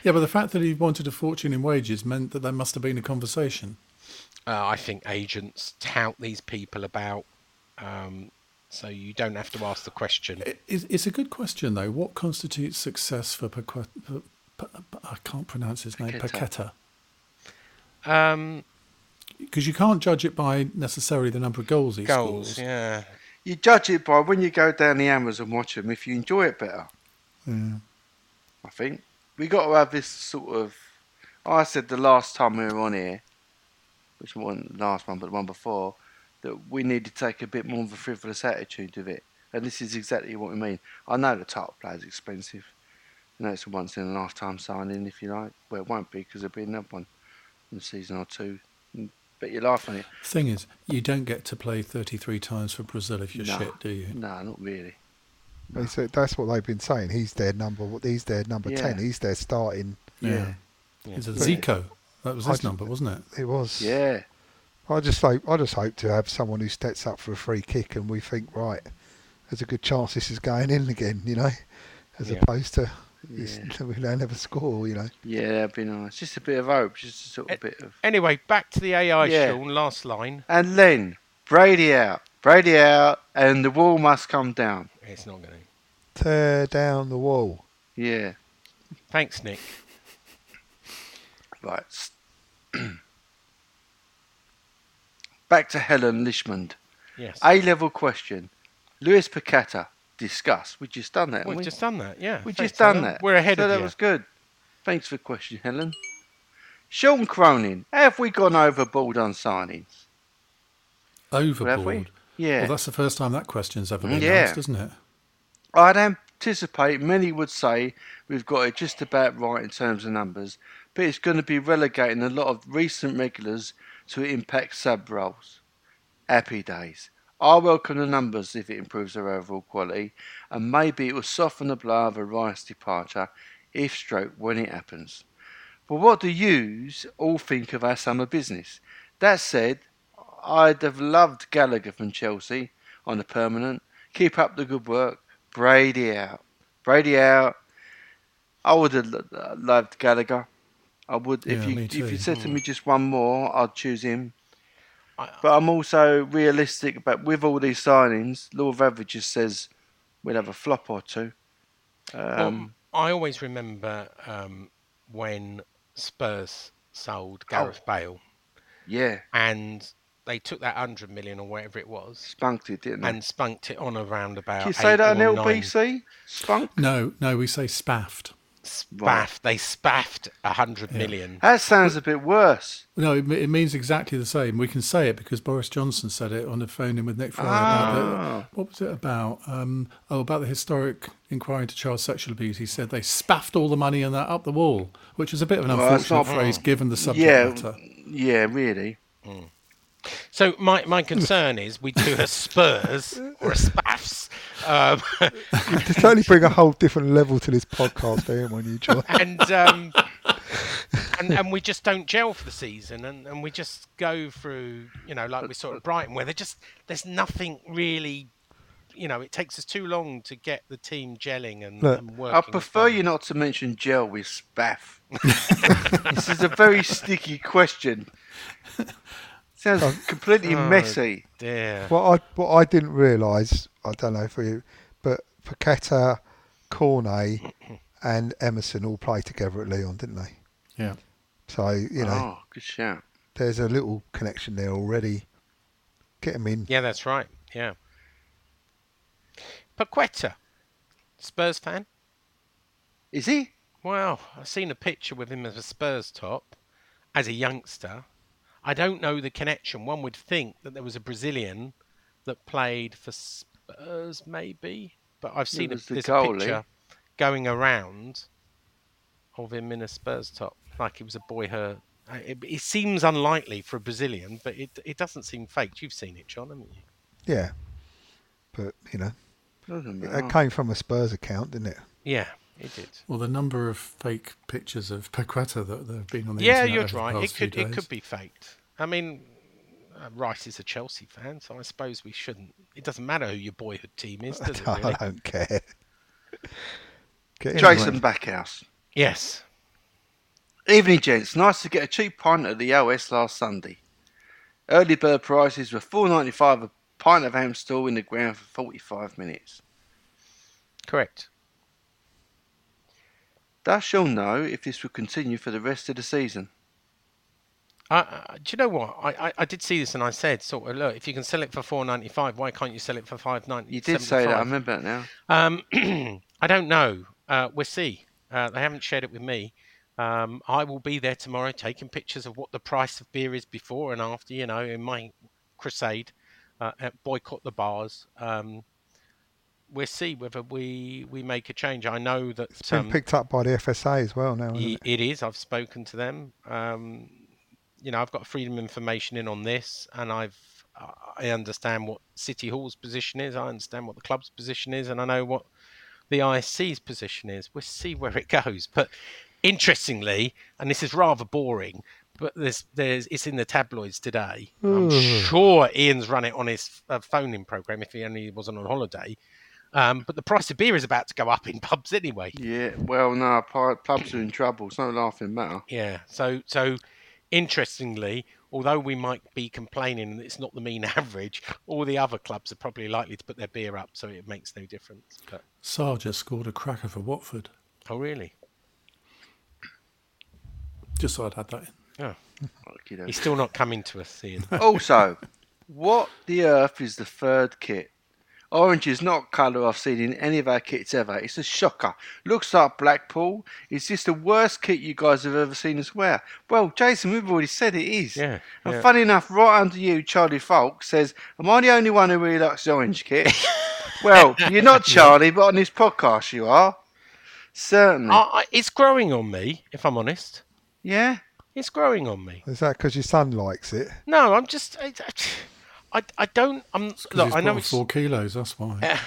Yeah, but the fact that he wanted a fortune in wages meant that there must have been a conversation. Uh, I think agents tout these people about, um, so you don't have to ask the question. It, it's, it's a good question, though. What constitutes success for Paquetá? I can't pronounce his name. Paquetá. Because um, you can't judge it by necessarily the number of goals he goals, scores. Yeah. You judge it by when you go down the Amers and watch them, if you enjoy it better. Yeah. I think. We got to have this sort of... I said the last time we were on here, which wasn't the last one, but the one before, that we need to take a bit more of a frivolous attitude of it. And this is exactly what we mean. I know the title player is expensive. You know, it's a once-in-a-lifetime signing, if you like. Well, it won't be, because there'll be another one in a season or two. Bet your life on it. Thing is, you don't get to play thirty-three times for Brazil if you're no, shit, do you? No, not really. No. So that's what they've been saying. He's their number. He's their number yeah. ten. He's their starting. Yeah, yeah. It's a Zico. That was his just, number, wasn't it? It was. Yeah. I just hope. I just hope to have someone who steps up for a free kick, and we think, right, there's a good chance this is going in again. You know, as yeah. opposed to yeah. we don't ever score. You know. Yeah, that'd be nice. Just a bit of hope. Just a sort of a- bit of. Anyway, back to the A I, yeah. Sean. Last line. And then Brady out. Brady out, and the wall must come down. It's not going to. Tear down the wall. Yeah. Thanks, Nick. Right. Back to Helen Lishmond. Yes. A-level question. Luis Paquetá, discuss. We've just done that. We've we? just done that, yeah. We've Thanks, just done Helen. that. We're ahead so of you. So that was good. Thanks for the question, Helen. Sean Cronin, have we gone overboard on signings? Overboard? Have we? Yeah. Well, that's the first time that question's ever been yeah. asked, isn't it? I'd anticipate many would say we've got it just about right in terms of numbers, but it's going to be relegating a lot of recent regulars to impact sub roles. Happy days. I welcome the numbers if it improves their overall quality, and maybe it will soften the blow of a Rice departure if stroke when it happens. Well, what do yous all think of our summer business? That said, I'd have loved Gallagher from Chelsea on a permanent. Keep up the good work. Brady out. Brady out. I would have loved Gallagher. I would. Yeah, if you if you said to me just one more, I'd choose him. I, but I'm also realistic. But with all these signings, law of averages says we'll have a flop or two. Um, well, I always remember um, when Spurs sold Gareth oh, Bale. Yeah. And they took that hundred million or whatever it was, spunked it, didn't they? And spunked it on around about. Did you say that on L B C? Spunk? No, no, we say spaffed. Spaffed. Right. They spaffed a hundred yeah. million. That sounds a bit worse. No, it, it means exactly the same. We can say it because Boris Johnson said it on the phone in with Nick Fry. Ah. About the, what was it about? Um, oh, about the historic inquiry into child sexual abuse. He said they spaffed all the money and that up the wall, which is a bit of an well, unfortunate phrase mm. given the subject yeah, matter. Yeah, really. Mm. So my, my concern is we do a Spurs or a Spaffs. Um, you totally bring a whole different level to this podcast, Ian, when you join. And, um, and and we just don't gel for the season, and, and we just go through, you know, like we saw at Brighton, where they just there's nothing really, you know, it takes us too long to get the team gelling and, Look, and working. I prefer you not to mention gel with Spaff. This is a very sticky question. Sounds completely oh, messy. Dear. What I what I didn't realise, I don't know for you, but Paquetá, Cornet, and Emerson all played together at Lyon, didn't they? Yeah. So you know. Oh, good shout. There's a little connection there already. Get him in. Yeah, that's right. Yeah. Paquetá, Spurs fan. Is he? Well, I've seen a picture with him as a Spurs top, as a youngster. I don't know the connection. One would think that there was a Brazilian that played for Spurs, maybe. But I've seen a, this goalie. picture going around of him in a Spurs top, like he was a boy. Her, it, it seems unlikely for a Brazilian, but it it doesn't seem faked. You've seen it, John, haven't you? Yeah, but you know, it came from a Spurs account, didn't it? Yeah. It did. Well, the number of fake pictures of Paquetá that have been on the yeah, internet you're right. It could it could be faked. I mean, uh, Rice is a Chelsea fan, so I suppose we shouldn't. It doesn't matter who your boyhood team is, does it? Really? I don't care. Jason Backhouse. Yes. Evening, gents. Nice to get a cheap pint at the O S last Sunday. Early bird prices were four ninety-five a pint of ham stall in the ground for forty-five minutes. Correct. Thus you'll know if this will continue for the rest of the season. Uh, do you know what? I, I, I did see this and I said, sort of, look, if you can sell it for four ninety-five, why can't you sell it for five ninety? You did seventy-five? Say that. I remember it now. Um, I don't know. Uh, we'll see. Uh, they haven't shared it with me. Um, I will be there tomorrow taking pictures of what the price of beer is before and after, you know, in my crusade, uh, boycott the bars. Um We'll see whether we, we make a change. I know that it's been um, picked up by the F S A as well now. Isn't it? It is. I've spoken to them. Um, you know, I've got freedom information in on this, and I've I understand what City Hall's position is. I understand what the club's position is, and I know what the I S C's position is. We'll see where it goes. But interestingly, and this is rather boring, but there's there's it's in the tabloids today. Ooh. I'm sure Ian's run it on his uh, phoning program if he only wasn't on holiday. Um, but the price of beer is about to go up in pubs anyway. Yeah, well, no, pubs are in trouble. It's no laughing matter. Yeah, so so interestingly, although we might be complaining that it's not the mean average, all the other clubs are probably likely to put their beer up, so it makes no difference. But... Sarr just scored a cracker for Watford. Oh, really? Just so I'd had that in. Oh. He's still not coming to us, Ian. Also, what the earth is the third kit? Orange is not a colour I've seen in any of our kits ever. It's a shocker. Looks like Blackpool. It's just the worst kit you guys have ever seen us wear. Well, Jason, we've already said it is. Yeah, and yeah. Funny enough, right under you, Charlie Falk says, am I the only one who really likes the orange kit? Well, you're not Charlie, but on this podcast you are. Certainly. Uh, it's growing on me, if I'm honest. Yeah? It's growing on me. Is that because your son likes it? No, I'm just... I, I, I, I don't. I'm look. He's I know it's four kilos. That's why.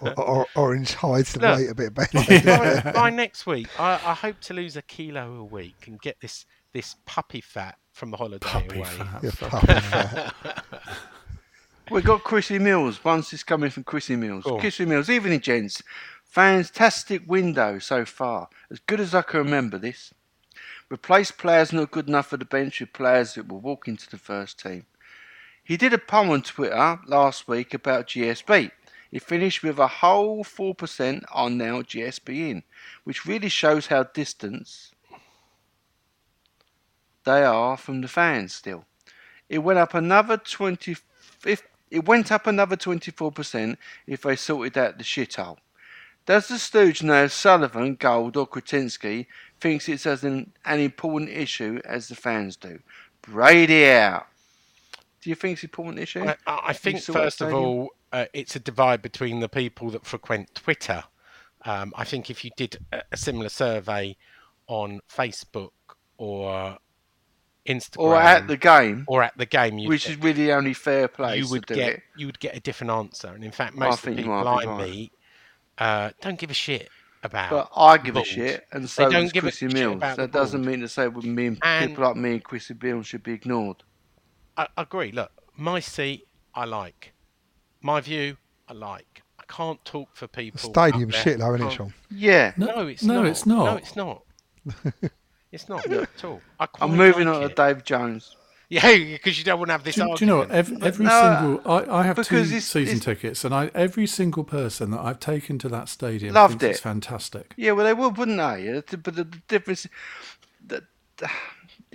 or, or, orange hides the look, weight a bit better. by, by next week, I, I hope to lose a kilo a week and get this this puppy fat from the holiday puppy away. Fat. Yeah, puppy fat. We've got Chrissy Mills. Once is coming from Chrissy Mills. Oh. Chrissy Mills. Evening, gents. Fantastic window so far. As good as I can remember this. Replaced players not good enough for the bench with players that will walk into the first team. He did a poem on Twitter last week about G S B. It finished with a whole four percent are now G S B in, which really shows how distant they are from the fans still. It went up another twenty. If it went up another twenty-four percent if they sorted out the shithole. Does the Stooge know if Sullivan, Gold or Křetínský thinks it's as an, an important issue as the fans do? Brady out. Do you think it's an important issue? I, I think, first of all, uh, it's a divide between the people that frequent Twitter. Um, I think if you did a, a similar survey on Facebook or Instagram, or at the game, or at the game, which is really the only fair place, you would to do get it. you would get a different answer. And in fact, most of the people like right. me uh, don't give a shit about. But I give board. a shit, and so does Chrissy Mills. That doesn't mean to say with me and, and people like me and Chrissy Mills should be ignored. I agree. Look, my seat, I like. My view, I like. I can't talk for people. Stadium shit, though, isn't it, Sean? Yeah. No, no, it's, no not. it's not. No, it's not. It's not look, at all. I I'm moving like on it. to Dave Jones. Yeah, because you don't want to have this do, argument. Do you know what? Every, every no, single... I, I have two it's, season it's, tickets, and I, every single person that I've taken to that stadium loved it. It's fantastic. Yeah, well, they would, wouldn't they? But the difference... The, the,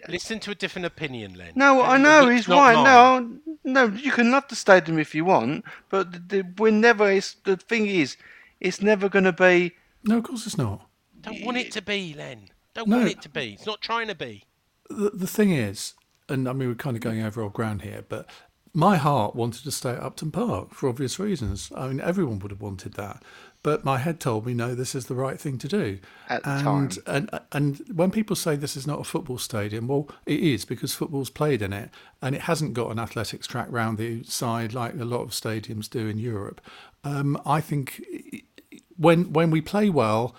Listen to a different opinion, Len. No, and I know he's right. Mine. No, no, you can love the stadium if you want, but the, the, we're never. It's, the thing is, it's never going to be. No, of course it's not. Don't want it to be, Len. Don't no. want it to be. It's not trying to be. The, the thing is, and I mean, we're kind of going over old ground here, but my heart wanted to stay at Upton Park for obvious reasons. I mean, everyone would have wanted that. But my head told me, no, this is the right thing to do. At the and, time. And, and when people say this is not a football stadium, well, it is, because football's played in it. And it hasn't got an athletics track round the side like a lot of stadiums do in Europe. Um, I think when when we play well,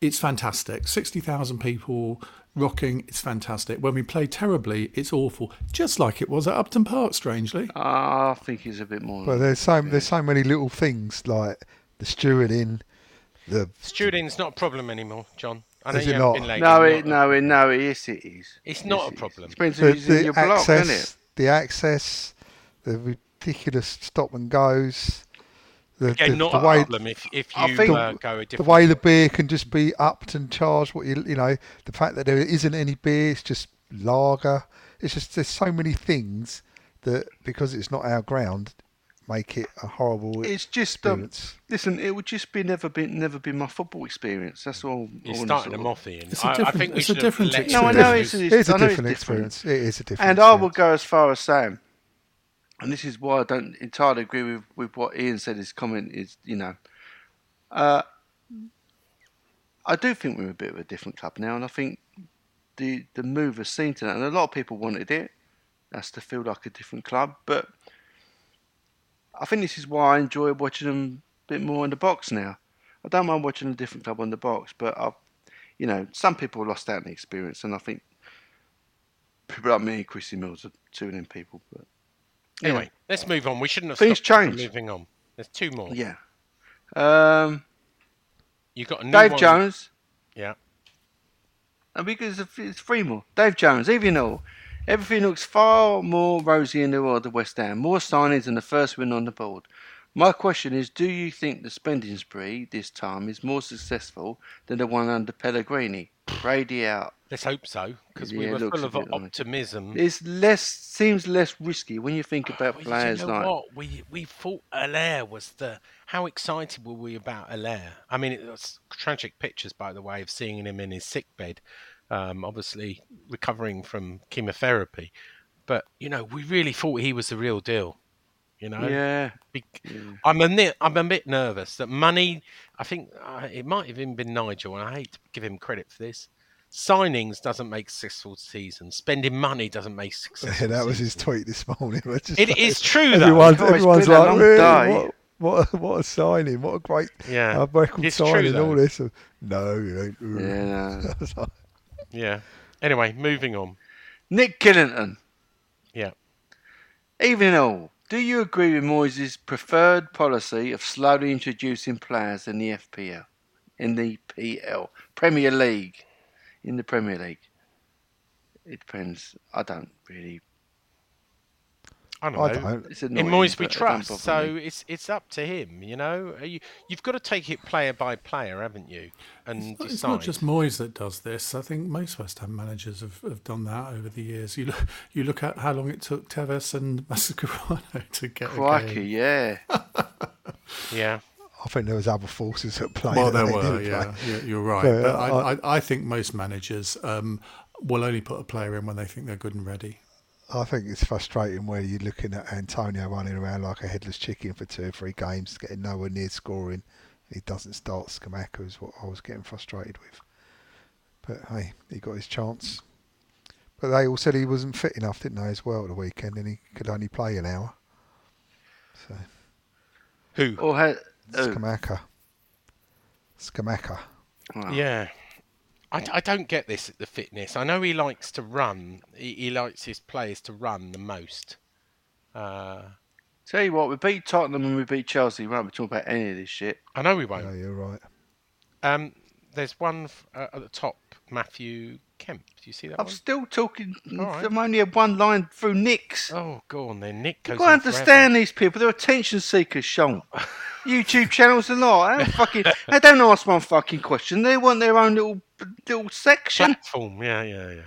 it's fantastic. sixty thousand people rocking, it's fantastic. When we play terribly, it's awful. Just like it was at Upton Park, strangely. Uh, I think it's a bit more... Well, there's so, there's so many little things like... The stewarding, the stewarding's not a problem anymore, John. I know you haven't been late. No, it, no, it, no, it is, it is. It's not a problem. It depends if it's your block, isn't it? The access, the ridiculous stop and goes. The, Again, the, not the a way, problem if, if you think, uh, go a different The way the beer can just be upped and charged. What you, you know, the fact that there isn't any beer, it's just lager. It's just there's so many things that because it's not our ground. Make it a horrible it's just, experience. Um, listen, it would just be never be never be my football experience. That's all. You're starting them off, Ian. It's a different, I, I think it's a different experience. No, I know it's, it's, it's a know different it's experience. It is a different. And experience. I will go as far as saying, and this is why I don't entirely agree with, with what Ian said. His comment is, you know, uh, I do think we're a bit of a different club now, and I think the the move has seen to that, and a lot of people wanted it. That's to feel like a different club, but. I think this is why I enjoy watching them a bit more in the box now. I don't mind watching a different club on the box, but I've, you know, some people lost out on the experience, and I think people like me and Chrissy Mills are two of them people. But anyway, yeah. Let's move on. We shouldn't have things stopped changed. Moving on. There's two more. Yeah. Um, you got a new Dave one. Jones. Yeah. And because it's three more. Dave Jones, even all. Everything looks far more rosy in the world of West Ham. More signings than the first win on the board. My question is, do you think the spending spree this time is more successful than the one under Pellegrini? Brady out. Let's hope so, because yeah, we were full of optimism. Like it. It's less, seems less risky when you think about oh, well, players you know like... What? We, we thought Allaire was the... How excited were we about Allaire? I mean, it was tragic pictures, by the way, of seeing him in his sickbed. Um, obviously recovering from chemotherapy, but you know we really thought he was the real deal. You know, yeah. Be- yeah. I'm a ni- I'm a bit nervous that money. I think uh, it might have even been Nigel, and I hate to give him credit for this. signings doesn't make successful season. Spending money doesn't make successful. Yeah, that was his tweet this morning. It like, is true, though. Everyone's, everyone's like, really? What, what, what a signing. What a great yeah. uh, record it's signing. True, all this. And, no, you ain't. Yeah. like, yeah. Anyway, moving on. Nick Killington. Yeah. Evening all. Do you agree with Moyes' preferred policy of slowly introducing players in the F P L, in the P L, Premier League, in the Premier League? It depends. I don't really. I don't know. I don't. It's annoying, in Moyes we trust, so me. it's it's up to him. You know, you you've got to take it player by player, haven't you? And it's not, it's not just Moyes that does this. I think most West Ham managers have, have done that over the years. You look, you look at how long it took Tevez and Mascherano to get. Crikey, yeah, yeah. I think there was other forces at play. Well, there were. Yeah, yeah, you're right. But, but I, I I think most managers um, will only put a player in when they think they're good and ready. I think it's frustrating where you're looking at Antonio running around like a headless chicken for two or three games, getting nowhere near scoring. He doesn't start. Scamacca is what I was getting frustrated with. But hey, he got his chance. But they all said he wasn't fit enough, didn't they, as well at the weekend, and he could only play an hour. So who? Or ha- Scamacca. Scamacca. Wow. Yeah. I, I don't get this at the fitness. I know he likes to run. He, he likes his players to run the most. Uh, Tell you what, we beat Tottenham and we beat Chelsea. We won't be talking about any of this shit. I know we won't. No, you're right. Um, there's one f- uh, at the top, Matthew Kemp. Do you see that I'm one? still talking. Right. I'm only had one line through Nick's. Oh, go on then. Nick goes You've got to understand forever. These people. They're attention seekers, Sean. YouTube channels and all. I don't fucking, they don't ask one fucking question. They want their own little little section. Platform, yeah, yeah, yeah.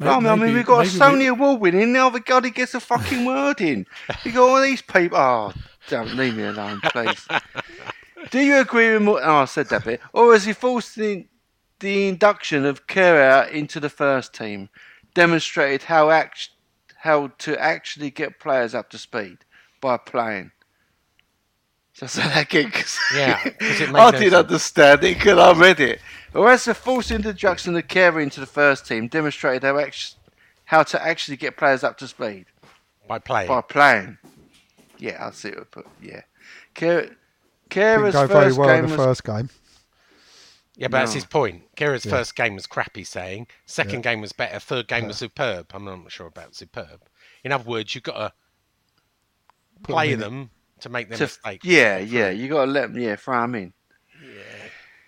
Maybe, I mean, I mean, we've got a Sony we... Award winning. Now the god he gets a fucking word in. You got all these people. Oh, don't leave me alone, please. Do you agree with more? Oh, I said that bit. Or has he forced the, the induction of Keira into the first team? Demonstrated how act, how to actually get players up to speed. By playing. Just so that gigs. Yeah. It I no didn't understand it because I read it. Or as the false introduction of Keira into the first team demonstrated how, ex- how to actually get players up to speed. By playing. By playing. Yeah, I see it. Would put, yeah. Keira's Keira's first very well game in the was... first game. Yeah, but no. That's his point. Keira's yeah. first game was crappy, saying. Second yeah. game was better. Third game yeah. was superb. I'm not sure about superb. In other words, you've got to play them, them to make their to, mistakes. Yeah, yeah, you got to let them, yeah, throw them in. Yeah.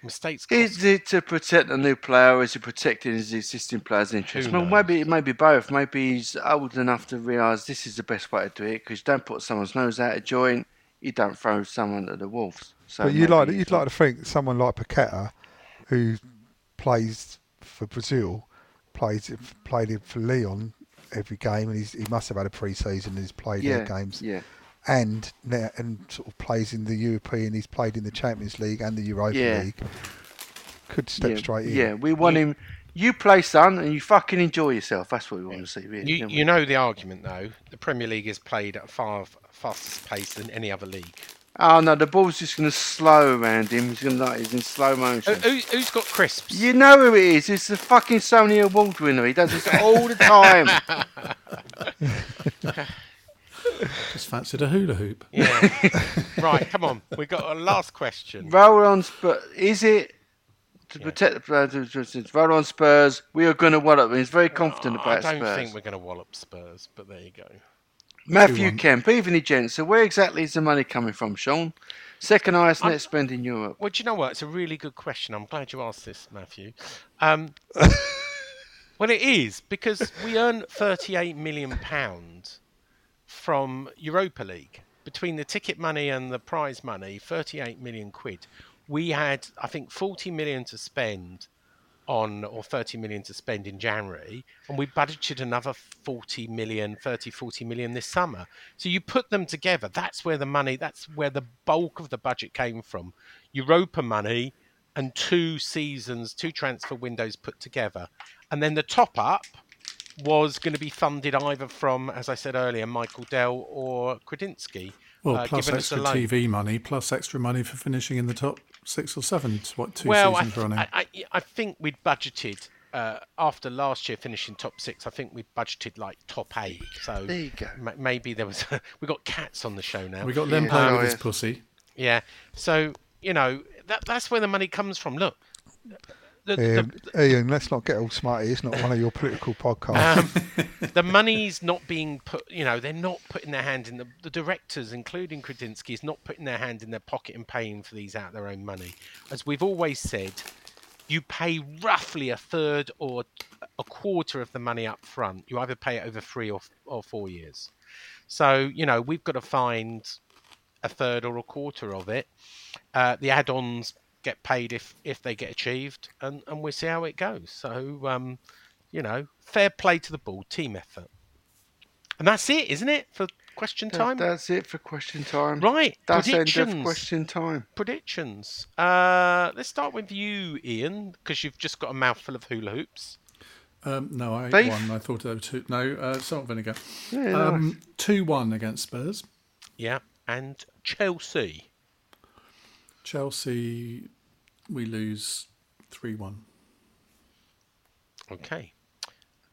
Mistakes. Is it to protect a new player or is it protecting his existing player's interest? Well, maybe it may be both. Maybe he's old enough to realise this is the best way to do it because you don't put someone's nose out of joint, you don't throw someone at the wolves. So but you'd like, you'd like to think someone like Paquetá, who plays for Brazil, plays played for Lyon every game, and he's, he must have had a pre-season and he's played yeah, their games. Yeah. And and sort of plays in the European, he's played in the Champions League and the Europa yeah. League. Could step yeah. straight in. Yeah, we want you, him. You play, son, and you fucking enjoy yourself. That's what we want yeah. to see. Really, you, you know the argument though. The Premier League is played at a far faster pace than any other league. Oh no, the ball's just going to slow around him. He's going to like he's in slow motion. Who, who's got crisps? You know who it is. It's the fucking Sony Award winner. He does this all the time. Just fancied a hula hoop. Yeah. Right, come on. We've got our last question. Roll on Spurs. Is it to yeah. protect the players? Roll on Spurs. We are going to wallop. He's very confident oh, about Spurs. I don't Spurs. think we're going to wallop Spurs, but there you go. Matthew Kemp, evening gents. So where exactly is the money coming from, Sean? Second highest net spend in Europe. Well, do you know what? It's a really good question. I'm glad you asked this, Matthew. Um, well, it is, because we earn thirty-eight million pounds from Europa League. Between the ticket money and the prize money, thirty-eight million quid. We had, I think, forty million to spend on, or thirty million to spend in January, and we budgeted another forty million, thirty, forty million this summer. So you put them together, that's where the money, that's where the bulk of the budget came from. Europa money and two seasons, two transfer windows put together. And then the top up was going to be funded either from, as I said earlier, Michail Antonio or Křetínský. Well, uh, plus extra T V money, plus extra money for finishing in the top six or seven, what, two well, seasons I th- running? I, I, I think we'd budgeted, uh, after last year finishing top six, I think we budgeted like top eight. So there you go. M- maybe there was... we got cats on the show now. We got Lampard yeah. oh, with yeah. his pussy. Yeah. So, you know, that that's where the money comes from. Look. The, Ian, the, Ian, let's not get all smarty. It's not one of your political podcasts. Um, the money's not being put, you know, they're not putting their hand in the, the directors, including Křetínský, is not putting their hand in their pocket and paying for these out of their own money. As we've always said, you pay roughly a third or a quarter of the money up front. You either pay it over three or, or four years. So, you know, we've got to find a third or a quarter of it. Uh, the add-ons get paid if if they get achieved, and and we'll see how it goes. So um you know, fair play to the ball, team effort, and that's it, isn't it, for question time? That, that's it for question time. Right, that's predictions. End of question time. Predictions. Uh let's start with you, Ian, because you've just got a mouthful of hula hoops. Um no, I ate one. I thought I was two. No, uh, salt vinegar. Yeah, um nice. two one against Spurs. Yeah, and Chelsea. Chelsea, we lose three one. Okay.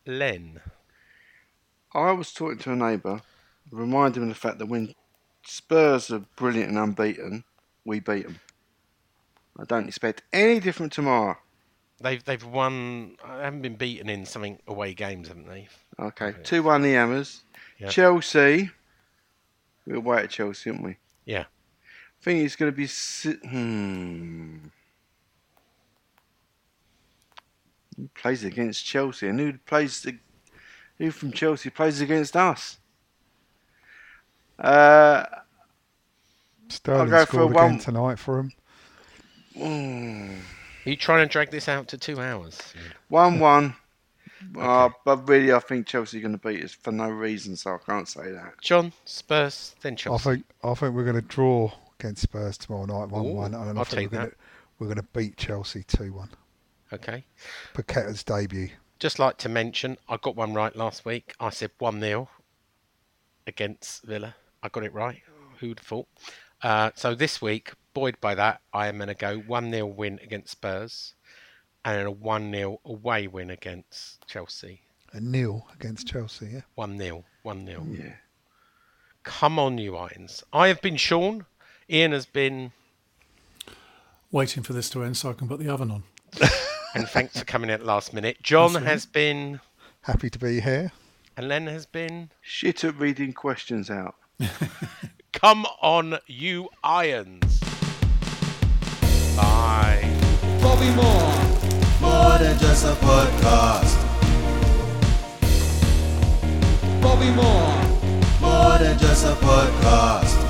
Len. I was talking to a neighbour, reminding him of the fact that when Spurs are brilliant and unbeaten, we beat them. I don't expect any different tomorrow. They've they've won, I haven't been beaten in something away games, haven't they? Okay, two one the Hammers. Yep. Chelsea, we're away at Chelsea, aren't we? Yeah. I think it's going to be... Hmm. Who plays against Chelsea? And who plays... The, who from Chelsea plays against us? Uh, Sterling I'll go scored for one... again tonight for him. Mm. Are you trying to drag this out to two hours? one one. Okay. Uh, but really, I think Chelsea are going to beat us for no reason, so I can't say that. John, Spurs, then Chelsea. I think, I think we're going to draw... against Spurs tomorrow night, one one. I'll I think take we're that. Gonna, we're going to beat Chelsea two one. Okay. Paquetá's debut. Just like to mention, I got one right last week. I said one nil against Villa. I got it right. Who would have thought? Uh, so this week, buoyed by that, I am going to go one nil win against Spurs and a one nil away win against Chelsea. A nil against Chelsea, yeah. one nil. one nil. Yeah. Come on, you Irons. I have been Sean. Ian has been... waiting for this to end so I can put the oven on. And thanks for coming at last minute. John has been... happy to be here. And Len has been... shit at reading questions out. Come on, you Irons. Bye. Bobby Moore. More than just a podcast. Bobby Moore. More than just a podcast.